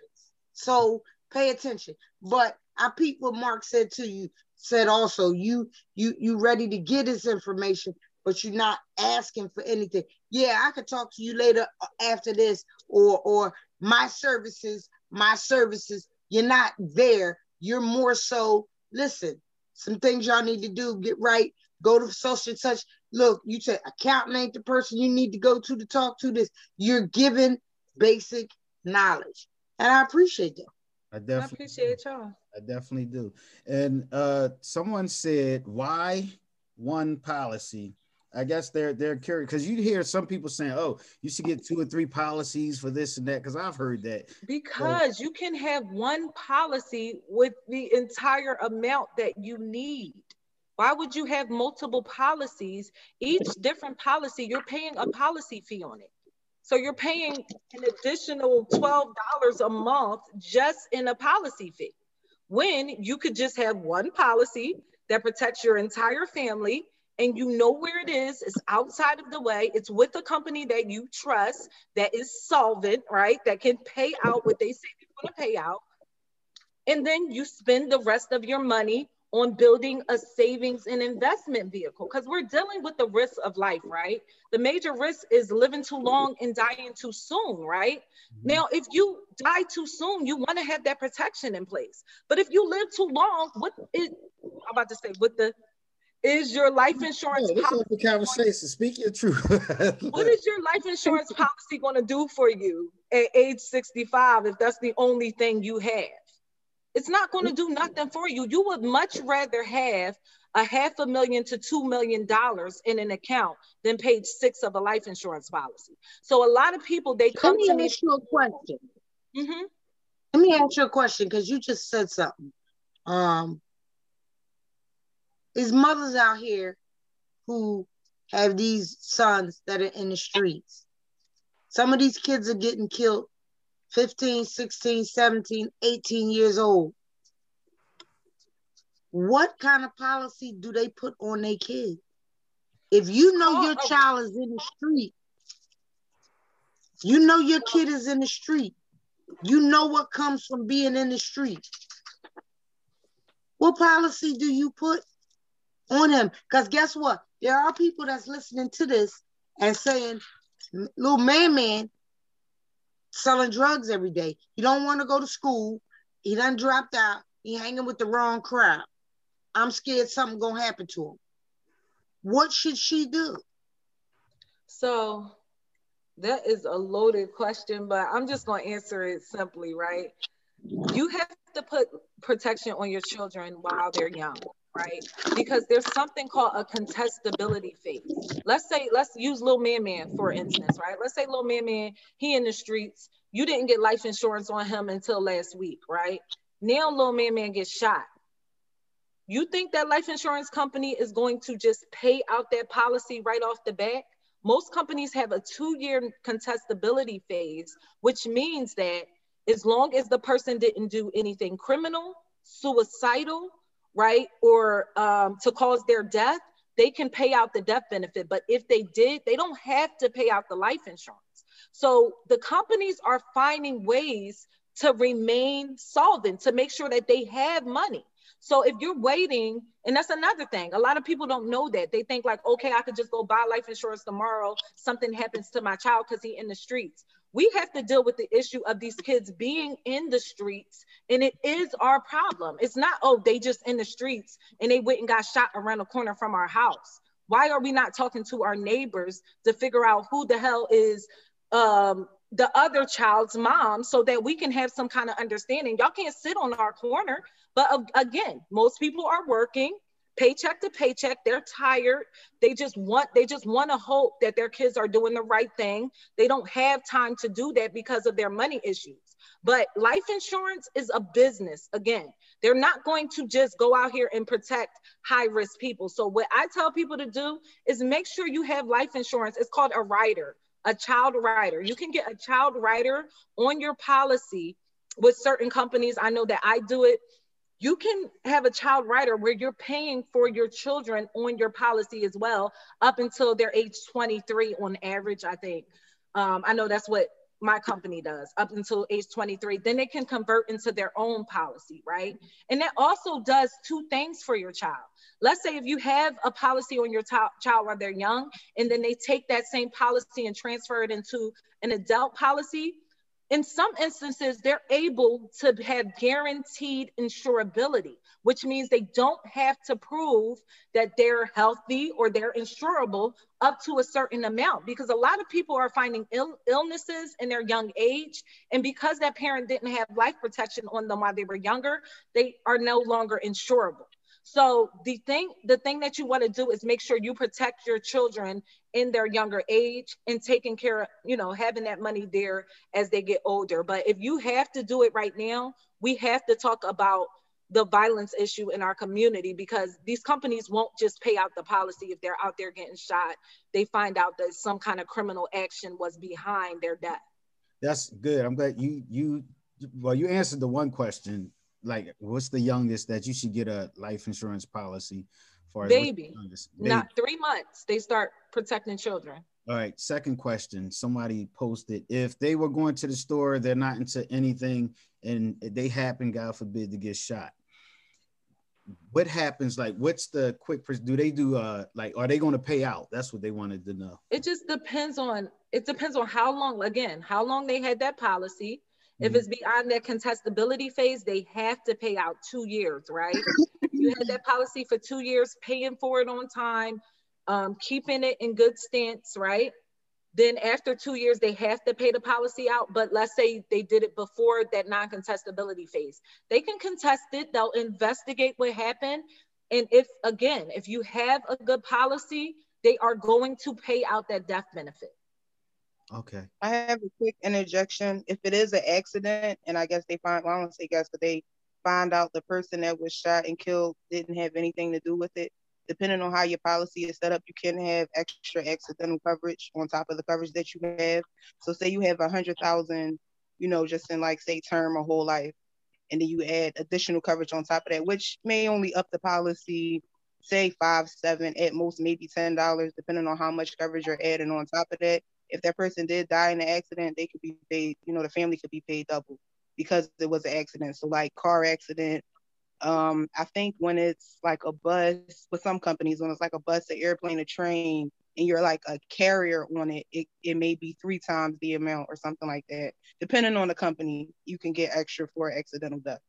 So pay attention. But I peep what Mark said to you. Said also, you you you ready to get this information, but you're not asking for anything. Yeah, I could talk to you later after this, or or my services, my services. You're not there. You're more so. Listen, some things y'all need to do. Get right. Go to social touch. Look, you say accountant ain't the person you need to go to to talk to this. You're given basic knowledge. And I appreciate that. I definitely I appreciate do. y'all. I definitely do. And uh, someone said, why one policy? I guess they're they're curious, because you hear some people saying, oh, you should get two or three policies for this and that, because I've heard that. Because so, you can have one policy with the entire amount that you need. Why would you have multiple policies? Each different policy, you're paying a policy fee on it. So you're paying an additional twelve dollars a month just in a policy fee, when you could just have one policy that protects your entire family, and you know where it is, it's outside of the way, it's with a company that you trust, that is solvent, right? That can pay out what they say they're gonna pay out. And then you spend the rest of your money on building a savings and investment vehicle, because we're dealing with the risks of life, right? The major risk is living too long and dying too soon, right? Now, if you die too soon, you want to have that protection in place. But if you live too long, what is, I'm about to say, what the, is your life insurance yeah, policy? This is the conversation, speak your truth. What is your life insurance policy going to do for you at age sixty-five if that's the only thing you have? It's not going to do nothing for you. You would much rather have a half a million to two million dollars in an account than page six of a life insurance policy. So a lot of people, they come to me. Let me ask you a question. Mm-hmm. Let me ask you a question, because you just said something. Um, there's mothers out here who have these sons that are in the streets. Some of these kids are getting killed fifteen, sixteen, seventeen, eighteen years old. What kind of policy do they put on their kid? If you know oh, your oh. child is in the street, you know your kid is in the street, you know what comes from being in the street, what policy do you put on him? Because guess what? There are people that's listening to this and saying, little man, man, selling drugs every day. He don't want to go to school. He done dropped out. He hanging with the wrong crowd. I'm scared something going to happen to him. What should she do? So that is a loaded question, but I'm just going to answer it simply, right? You have to put protection on your children while they're young, right? Because there's something called a contestability phase. Let's say, let's use Lil Man Man for instance, right? Let's say Lil Man Man, he in the streets, you didn't get life insurance on him until last week, right? Now Lil Man Man gets shot. You think that life insurance company is going to just pay out that policy right off the bat? Most companies have a two-year contestability phase, which means that as long as the person didn't do anything criminal, suicidal, right, or um, to cause their death, they can pay out the death benefit. But if they did, they don't have to pay out the life insurance. So the companies are finding ways to remain solvent, to make sure that they have money. So if you're waiting, and that's another thing, a lot of people don't know that. They think like, okay, I could just go buy life insurance tomorrow. Something happens to my child because he's in the streets. We have to deal with the issue of these kids being in the streets, and it is our problem. It's not, oh, they just in the streets and they went and got shot around the corner from our house. Why are we not talking to our neighbors to figure out who the hell is um, the other child's mom, so that we can have some kind of understanding? Y'all can't sit on our corner. But again, most people are working paycheck to paycheck. They're tired. They just want, they just want to hope that their kids are doing the right thing. They don't have time to do that because of their money issues. But life insurance is a business. Again, they're not going to just go out here and protect high-risk people. So what I tell people to do is make sure you have life insurance. It's called a rider. a child rider. You can get a child rider on your policy with certain companies. I know that I do it. You can have a child rider where you're paying for your children on your policy as well, up until they're age twenty-three on average, I think. Um, I know that's what my company does, up until age twenty-three. Then they can convert into their own policy, right? And that also does two things for your child. Let's say if you have a policy on your child while they're young, and then they take that same policy and transfer it into an adult policy, in some instances, they're able to have guaranteed insurability, which means they don't have to prove that they're healthy or they're insurable up to a certain amount, because a lot of people are finding Ill illnesses in their young age. And because that parent didn't have life protection on them while they were younger, they are no longer insurable. So the thing, the thing that you want to do is make sure you protect your children in their younger age and taking care of, you know, having that money there as they get older. But if you have to do it right now, we have to talk about the violence issue in our community, because these companies won't just pay out the policy if they're out there getting shot. They find out that some kind of criminal action was behind their death. That's good. I'm glad you, you, well, you answered the one question. Like, what's the youngest that you should get a life insurance policy for? Baby, not three months. They start protecting children. All right. Second question. Somebody posted, if they were going to the store, they're not into anything, and they happen, God forbid, to get shot. What happens? Like, what's the quick, do they do, uh, like, are they going to pay out? That's what they wanted to know. It just depends on, it depends on how long, again, how long they had that policy. If it's beyond that contestability phase, they have to pay out two years, right? You had that policy for two years, paying for it on time, um, keeping it in good stance, right? Then after two years, they have to pay the policy out. But let's say they did it before that non-contestability phase. They can contest it, they'll investigate what happened. And if, again, if you have a good policy, they are going to pay out that death benefit. Okay. I have a quick interjection. If it is an accident, and I guess they find, well, I don't say guess, but they find out the person that was shot and killed didn't have anything to do with it. Depending on how your policy is set up, you can have extra accidental coverage on top of the coverage that you have. So say you have a hundred thousand, you know, just in like, say, term or whole life, and then you add additional coverage on top of that, which may only up the policy, say five, seven, at most maybe ten dollars, depending on how much coverage you're adding on top of that. If that person did die in an accident, they could be paid, you know, the family could be paid double because it was an accident. So like car accident, um, I think when it's like a bus, with some companies, when it's like a bus, an airplane, a train, and you're like a carrier on it, it, it may be three times the amount or something like that. Depending on the company, you can get extra for accidental death.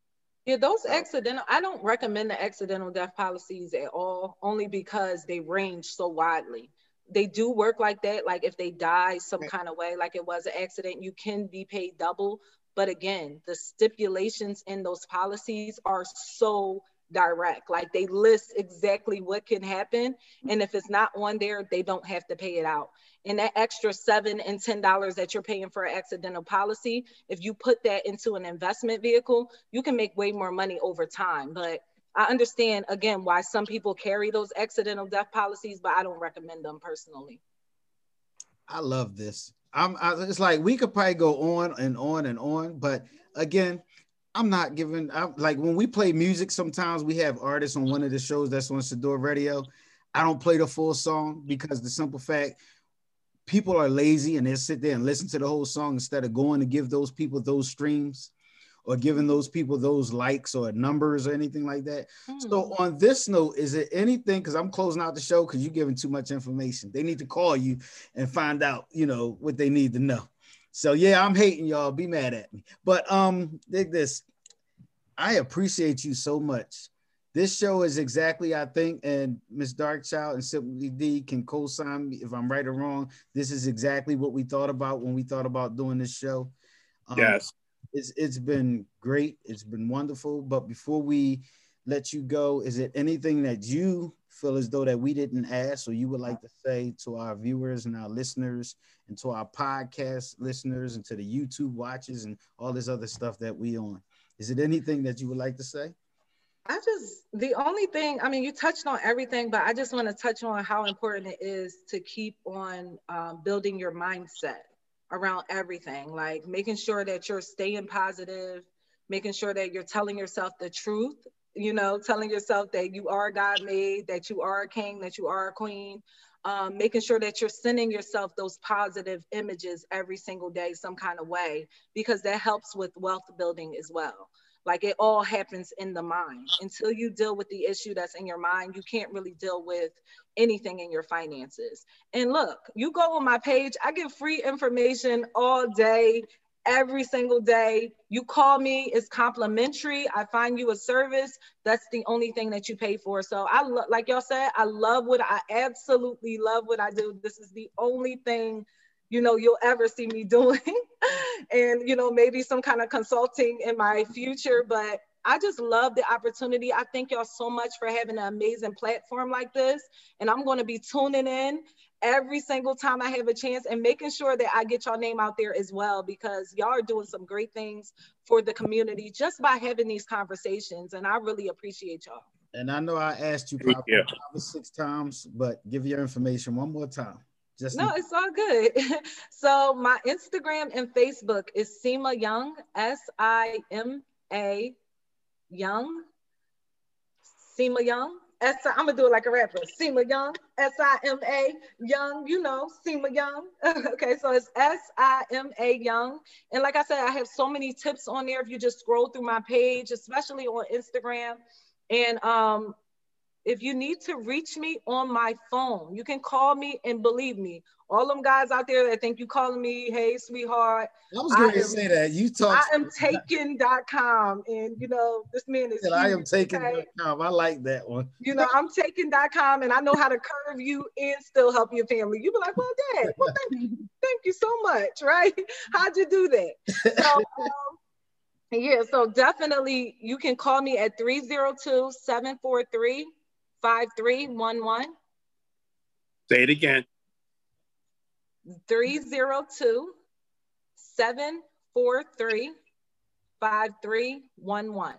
Yeah, those accidental, I don't recommend the accidental death policies at all, only because they range so widely. They do work like that. Like if they die some kind of way, like it was an accident, you can be paid double. But again, the stipulations in those policies are so direct. Like they list exactly what can happen. And if it's not on there, they don't have to pay it out. And that extra seven and ten dollars that you're paying for an accidental policy, if you put that into an investment vehicle, you can make way more money over time. But I understand, again, why some people carry those accidental death policies, but I don't recommend them personally. I love this. I'm, I, it's like we could probably go on and on and on, but again, I'm not giving, I'm, like when we play music, sometimes we have artists on one of the shows that's on Sador Radio. I don't play the full song because the simple fact, people are lazy and they'll sit there and listen to the whole song instead of going to give those people those streams, or giving those people those likes or numbers or anything like that. Mm. So on this note, is it anything, because I'm closing out the show because you're giving too much information. They need to call you and find out, you know, what they need to know. So yeah, I'm hating y'all, be mad at me. But um, dig this, I appreciate you so much. This show is exactly, I think, and Miss Darkchild and Simply D can co-sign me if I'm right or wrong. This is exactly what we thought about when we thought about doing this show. Um, yes. It's, it's been great. It's been wonderful. But before we let you go, is it anything that you feel as though that we didn't ask or you would like to say to our viewers and our listeners and to our podcast listeners and to the YouTube watchers and all this other stuff that we on? Is it anything that you would like to say? I just, the only thing, I mean, you touched on everything, but I just want to touch on how important it is to keep on um, building your mindset around everything, like making sure that you're staying positive, making sure that you're telling yourself the truth, you know, telling yourself that you are God-made, that you are a king, that you are a queen, um, making sure that you're sending yourself those positive images every single day, some kind of way, because that helps with wealth building as well. Like it all happens in the mind. Until you deal with the issue that's in your mind, you can't really deal with anything in your finances. And look, you go on my page, I give free information all day, every single day. You call me, it's complimentary. I find you a service. That's the only thing that you pay for. So I lo- like y'all said, I love what I absolutely love what I do. This is the only thing, you know, you'll ever see me doing. And, you know, maybe some kind of consulting in my future, but I just love the opportunity. I thank y'all so much for having an amazing platform like this. And I'm going to be tuning in every single time I have a chance and making sure that I get y'all name out there as well, because y'all are doing some great things for the community just by having these conversations. And I really appreciate y'all. And I know I asked you probably yeah. five or six times, but give your information one more time. Just no, it's all good. So my Instagram and Facebook is Sima Young, S I M A Young, Sima Young. S I'm gonna do it like a rapper. Sima Young, S I M A Young, you know, Sima Young. Okay, so it's S I M A Young. And like I said, I have so many tips on there. If you just scroll through my page, especially on Instagram. And um, if you need to reach me on my phone, you can call me, and believe me, all them guys out there that think you calling me, hey, sweetheart. I was going to say that. You talk. I am taken dot com, and you know, this man is huge, I am taken dot com. I like that one. You know, I'm taken dot com, and I know how to curve you and still help your family. You be like, well, Dad, well, thank you. Thank you so much, right? How'd you do that? So, um, yeah, so definitely you can call me at three zero two, seven four three, five three one one. Say it again. three zero two, seven four three, five three one one.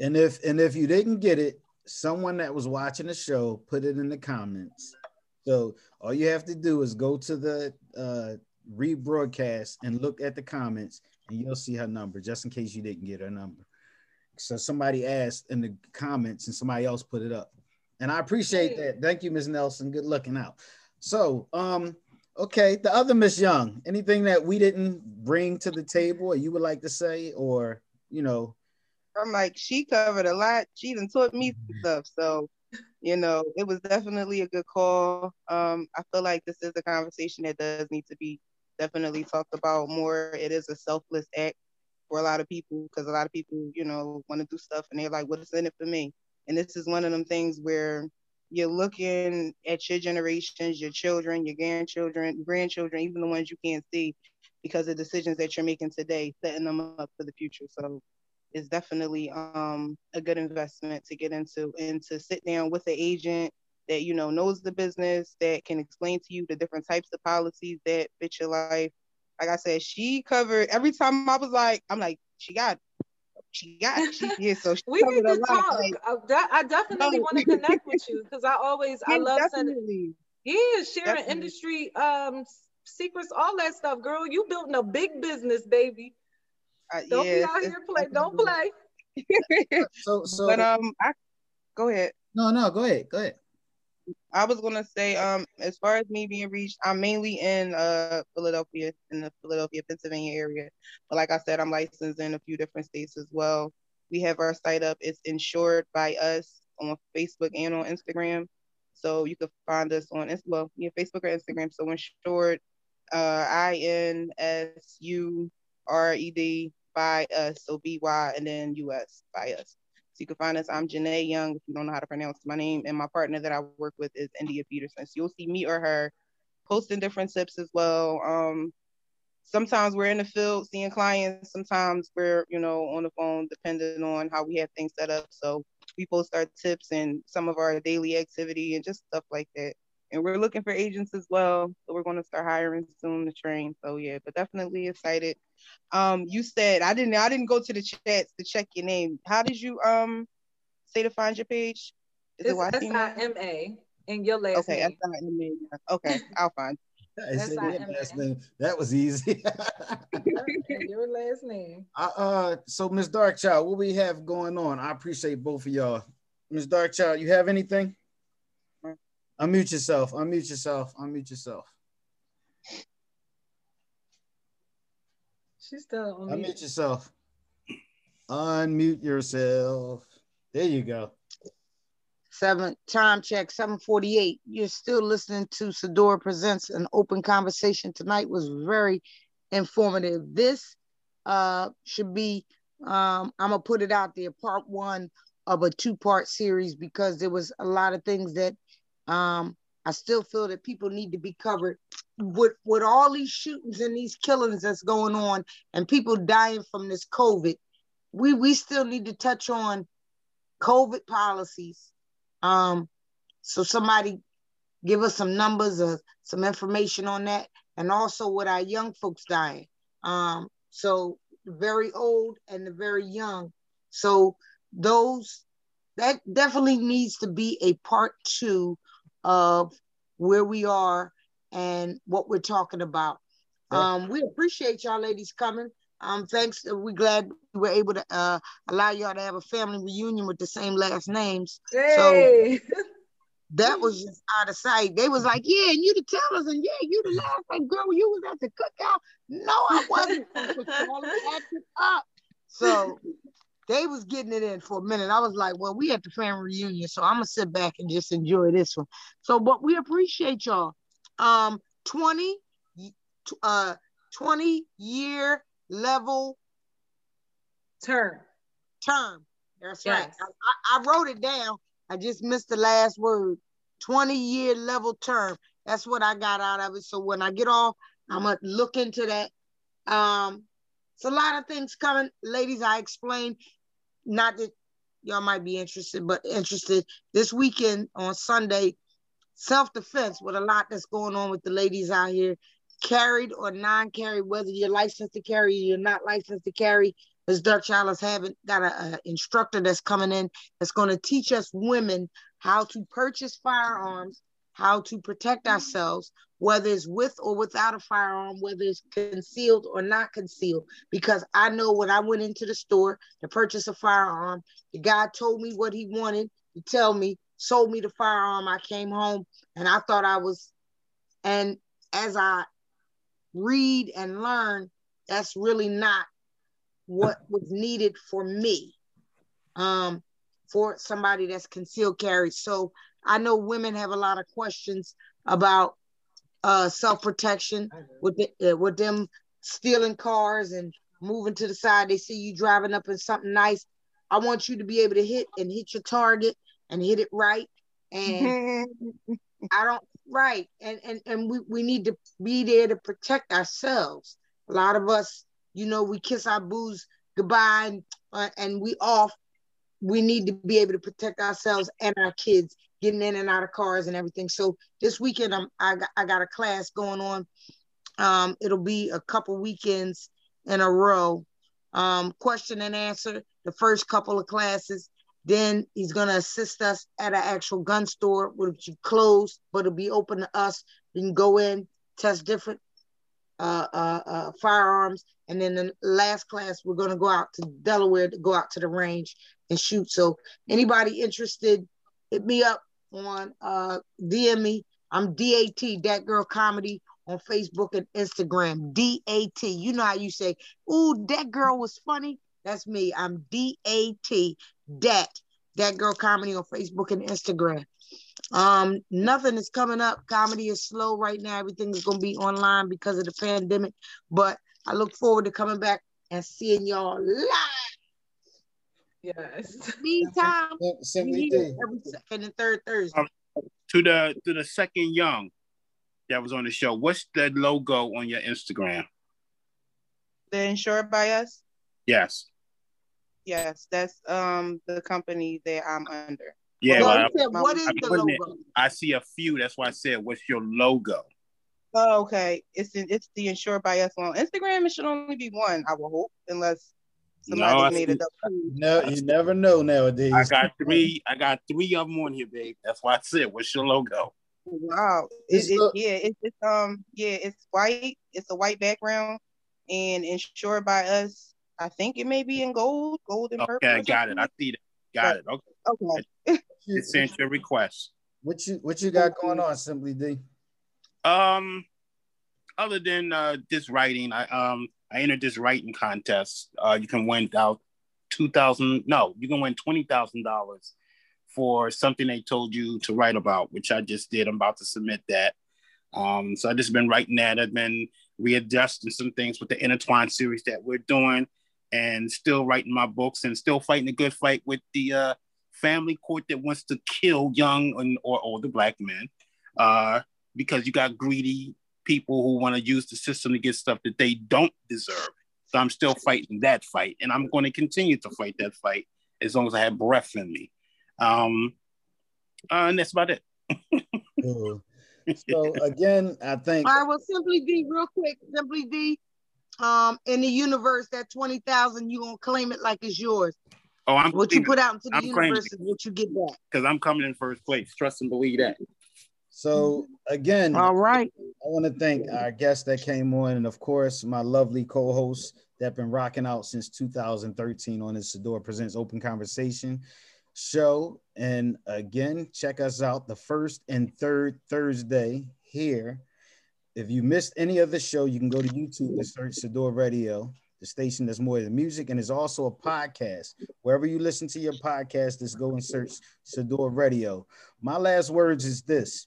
And if and if you didn't get it, someone that was watching the show put it in the comments. So all you have to do is go to the uh, rebroadcast and look at the comments, and you'll see her number, just in case you didn't get her number. So somebody asked in the comments and somebody else put it up. And I appreciate that. Thank you, Miz Nelson. Good looking out. So, um, okay, the other Miz Young, anything that we didn't bring to the table or you would like to say, or, you know. I'm like, she covered a lot. She done taught me mm-hmm. stuff. So, you know, it was definitely a good call. Um, I feel like this is a conversation that does need to be definitely talked about more. It is a selfless act for a lot of people, because a lot of people, you know, want to do stuff and they're like, what's in it for me? And this is one of them things where you're looking at your generations, your children, your grandchildren, grandchildren, even the ones you can't see, because of decisions that you're making today, setting them up for the future. So it's definitely um, a good investment to get into, and to sit down with an agent that, you know, knows the business, that can explain to you the different types of policies that fit your life. Like I said, she covered, every time I was like, I'm like, she got it. She got it. She, yeah, so she we need to talk. Like, I, de- I definitely want to connect with you, because I always, yeah, I love sending, yeah, sharing definitely. industry um, secrets, all that stuff, girl. You building a big business, baby. Uh, don't yes, be out here play. Don't play. so, so, but um, I, go ahead. No, no, go ahead. Go ahead. I was gonna say, um, as far as me being reached, I'm mainly in uh Philadelphia, in the Philadelphia, Pennsylvania area. But like I said, I'm licensed in a few different states as well. We have our site up. It's Insured by Us on Facebook and on Instagram. So you can find us on well, yeah, Facebook or Instagram. So Insured, uh, I N S U R E D by Us, so B Y and then U S by Us. So you can find us. I'm Janae Young, if you don't know how to pronounce my name. And my partner that I work with is India Peterson. So you'll see me or her posting different tips as well. Um, sometimes we're in the field seeing clients. Sometimes we're, you know, on the phone, depending on how we have things set up. So we post our tips and some of our daily activity and just stuff like that. And we're looking for agents as well. So we're going to start hiring soon to train. So yeah, but definitely excited. Um, you said I didn't I didn't go to the chats to check your name. How did you um say to find your page? Is it's it S I M A in your last okay, name. S I M A. Okay, I'll find last name. That was easy. Your last name. Uh, uh so Miz Darkchild, what we have going on? I appreciate both of y'all. Miz Darkchild, you have anything? Unmute yourself, unmute yourself, unmute yourself. She's still on mute. Unmute yourself. Unmute yourself. There you go. Seven time check, seven forty-eight. You're still listening to Sidor Presents an Open Conversation. Tonight was very informative. This uh, should be, um, I'm gonna put it out there, part one of a two-part series, because there was a lot of things that um, I still feel that people need to be covered. With, with all these shootings and these killings that's going on and people dying from this COVID, we, we still need to touch on COVID policies. Um, so somebody give us some numbers or some information on that. And also with our young folks dying. Um, so the very old and the very young. So those, that definitely needs to be a part two of where we are and what we're talking about. Um, we appreciate y'all ladies coming. Um, thanks. We're glad we were able to uh, allow y'all to have a family reunion with the same last names. Hey. So that was just out of sight. They was like, yeah, and you the tellers, and yeah, you the last like, girl, you was at the cookout. No, I wasn't. Up. So they was getting it in for a minute. I was like, well, we at the family reunion, so I'm going to sit back and just enjoy this one. So, but we appreciate y'all. Um, twenty, uh, twenty year level term. Term. That's yes. Right. I, I wrote it down. I just missed the last word. twenty year level term. That's what I got out of it. So when I get off, I'm gonna look into that. Um, it's a lot of things coming, ladies. I explained. Not that y'all might be interested, but interested this weekend on Sunday. Self-defense with a lot that's going on with the ladies out here, carried or non-carried, whether you're licensed to carry or you're not licensed to carry. Miz Darkchild is having got an instructor that's coming in that's going to teach us women how to purchase firearms, how to protect ourselves, whether it's with or without a firearm, whether it's concealed or not concealed. Because I know when I went into the store to purchase a firearm, the guy told me what he wanted to tell me, sold me the firearm. I came home and I thought I was, and as I read and learn, that's really not what was needed for me, um, for somebody that's concealed carry. So I know women have a lot of questions about uh, self-protection with, the, uh, with them stealing cars and moving to the side. They see you driving up in something nice. I want you to be able to hit and hit your target and hit it right, and I don't, right, and and and we, we need to be there to protect ourselves. A lot of us, you know, we kiss our booze goodbye and, uh, and we off. We need to be able to protect ourselves and our kids getting in and out of cars and everything. So this weekend, I'm, I, got, I got a class going on. Um, it'll be a couple weekends in a row. Um, question and answer, the first couple of classes. Then he's going to assist us at an actual gun store, which is closed, but it'll be open to us. We can go in, test different uh, uh, uh, firearms. And then the last class, we're going to go out to Delaware to go out to the range and shoot. So anybody interested, hit me up on uh, D M me. I'm D A T, Dat Girl Comedy, on Facebook and Instagram. D A T. You know how you say, ooh, that girl was funny. That's me. I'm D A T, Dat, Dat Girl Comedy on Facebook and Instagram. Um, nothing is coming up. Comedy is slow right now. Everything is going to be online because of the pandemic. But I look forward to coming back and seeing y'all live. Yes. Meantime, every second and third Thursday. Um, to the to the second Young that was on the show, what's the logo on your Instagram? The Insured by Us? Yes. Yes, that's um the company that I'm under. Yeah. Well, I, said, what is I, the logo? It, I see a few. That's why I said, "What's your logo?" Oh, okay. It's in, it's the Insured by Us on Instagram. It should only be one, I will hope, unless Somebody no, I made see, it up. No, you never know nowadays. I got three. I got three of them on here, babe. That's why I said, "What's your logo?" Wow. It's it, it, yeah. It's, it's um. Yeah. It's white. It's a white background, and Insured by Us. I think it may be in gold, gold and purple. Okay, got it. I see that. Got but, it. Okay. Okay. It sent your request. What you What you got going on, Simply D? Um, other than uh, this writing, I um. I entered this writing contest. Uh, you can win out two thousand. No, you can win twenty thousand dollars for something they told you to write about, which I just did. I'm about to submit that. Um, so I've just been writing that. I've been readjusting some things with the Intertwined series that we're doing, and still writing my books, and still fighting a good fight with the uh, family court that wants to kill young and or older black men uh, because you got greedy people who want to use the system to get stuff that they don't deserve. So I'm still fighting that fight, and I'm going to continue to fight that fight as long as I have breath in me. Um, uh, and that's about it. Cool. So again, I think. All right, well, Simply D, real quick, Simply D, um, in the universe, that twenty thousand, you gonna claim it like it's yours. Oh, I'm what you put out into the I'm universe is what you get back. Because I'm coming in first place. Trust and believe that. So again, all right. I want to thank our guests that came on, and of course, my lovely co-hosts that have been rocking out since two thousand thirteen on the Sidor Presents Open Conversation Show. And again, check us out the first and third Thursday here. If you missed any of the show, you can go to YouTube and search Sador Radio, the station that's more than music, and is also a podcast. Wherever you listen to your podcast, just go and search Sador Radio. My last words is this.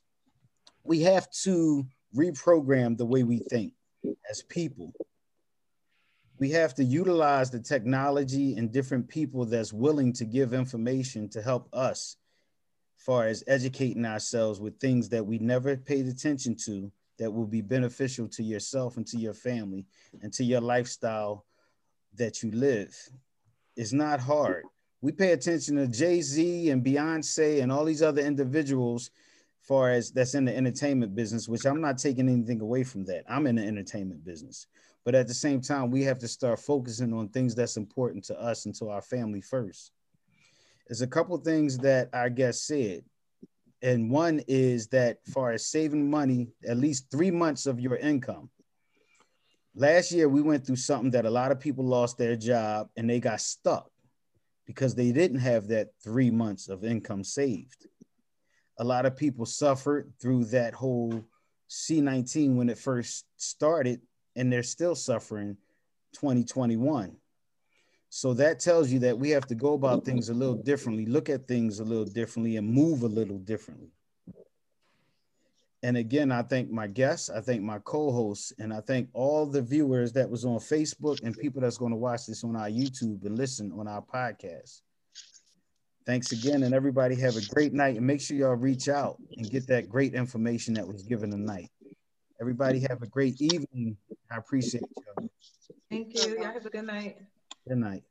We have to reprogram the way we think as people. We have to utilize the technology and different people that's willing to give information to help us as far as educating ourselves with things that we never paid attention to that will be beneficial to yourself and to your family and to your lifestyle that you live. It's not hard. We pay attention to Jay-Z and Beyonce and all these other individuals far as that's in the entertainment business, which I'm not taking anything away from that. I'm in the entertainment business. But at the same time, we have to start focusing on things that's important to us and to our family first. There's a couple of things that our guest said. And one is that far as saving money, at least three months of your income. Last year, we went through something that a lot of people lost their job and they got stuck because they didn't have that three months of income saved. A lot of people suffered through that whole C nineteen when it first started, and they're still suffering twenty twenty-one. So that tells you that we have to go about things a little differently, look at things a little differently, and move a little differently. And again, I thank my guests, I thank my co-hosts, and I thank all the viewers that was on Facebook and people that's going to watch this on our YouTube and listen on our podcast. Thanks again, and everybody have a great night, and make sure y'all reach out and get that great information that was given tonight. Everybody have a great evening. I appreciate y'all. Thank you. Y'all have a good night. Good night.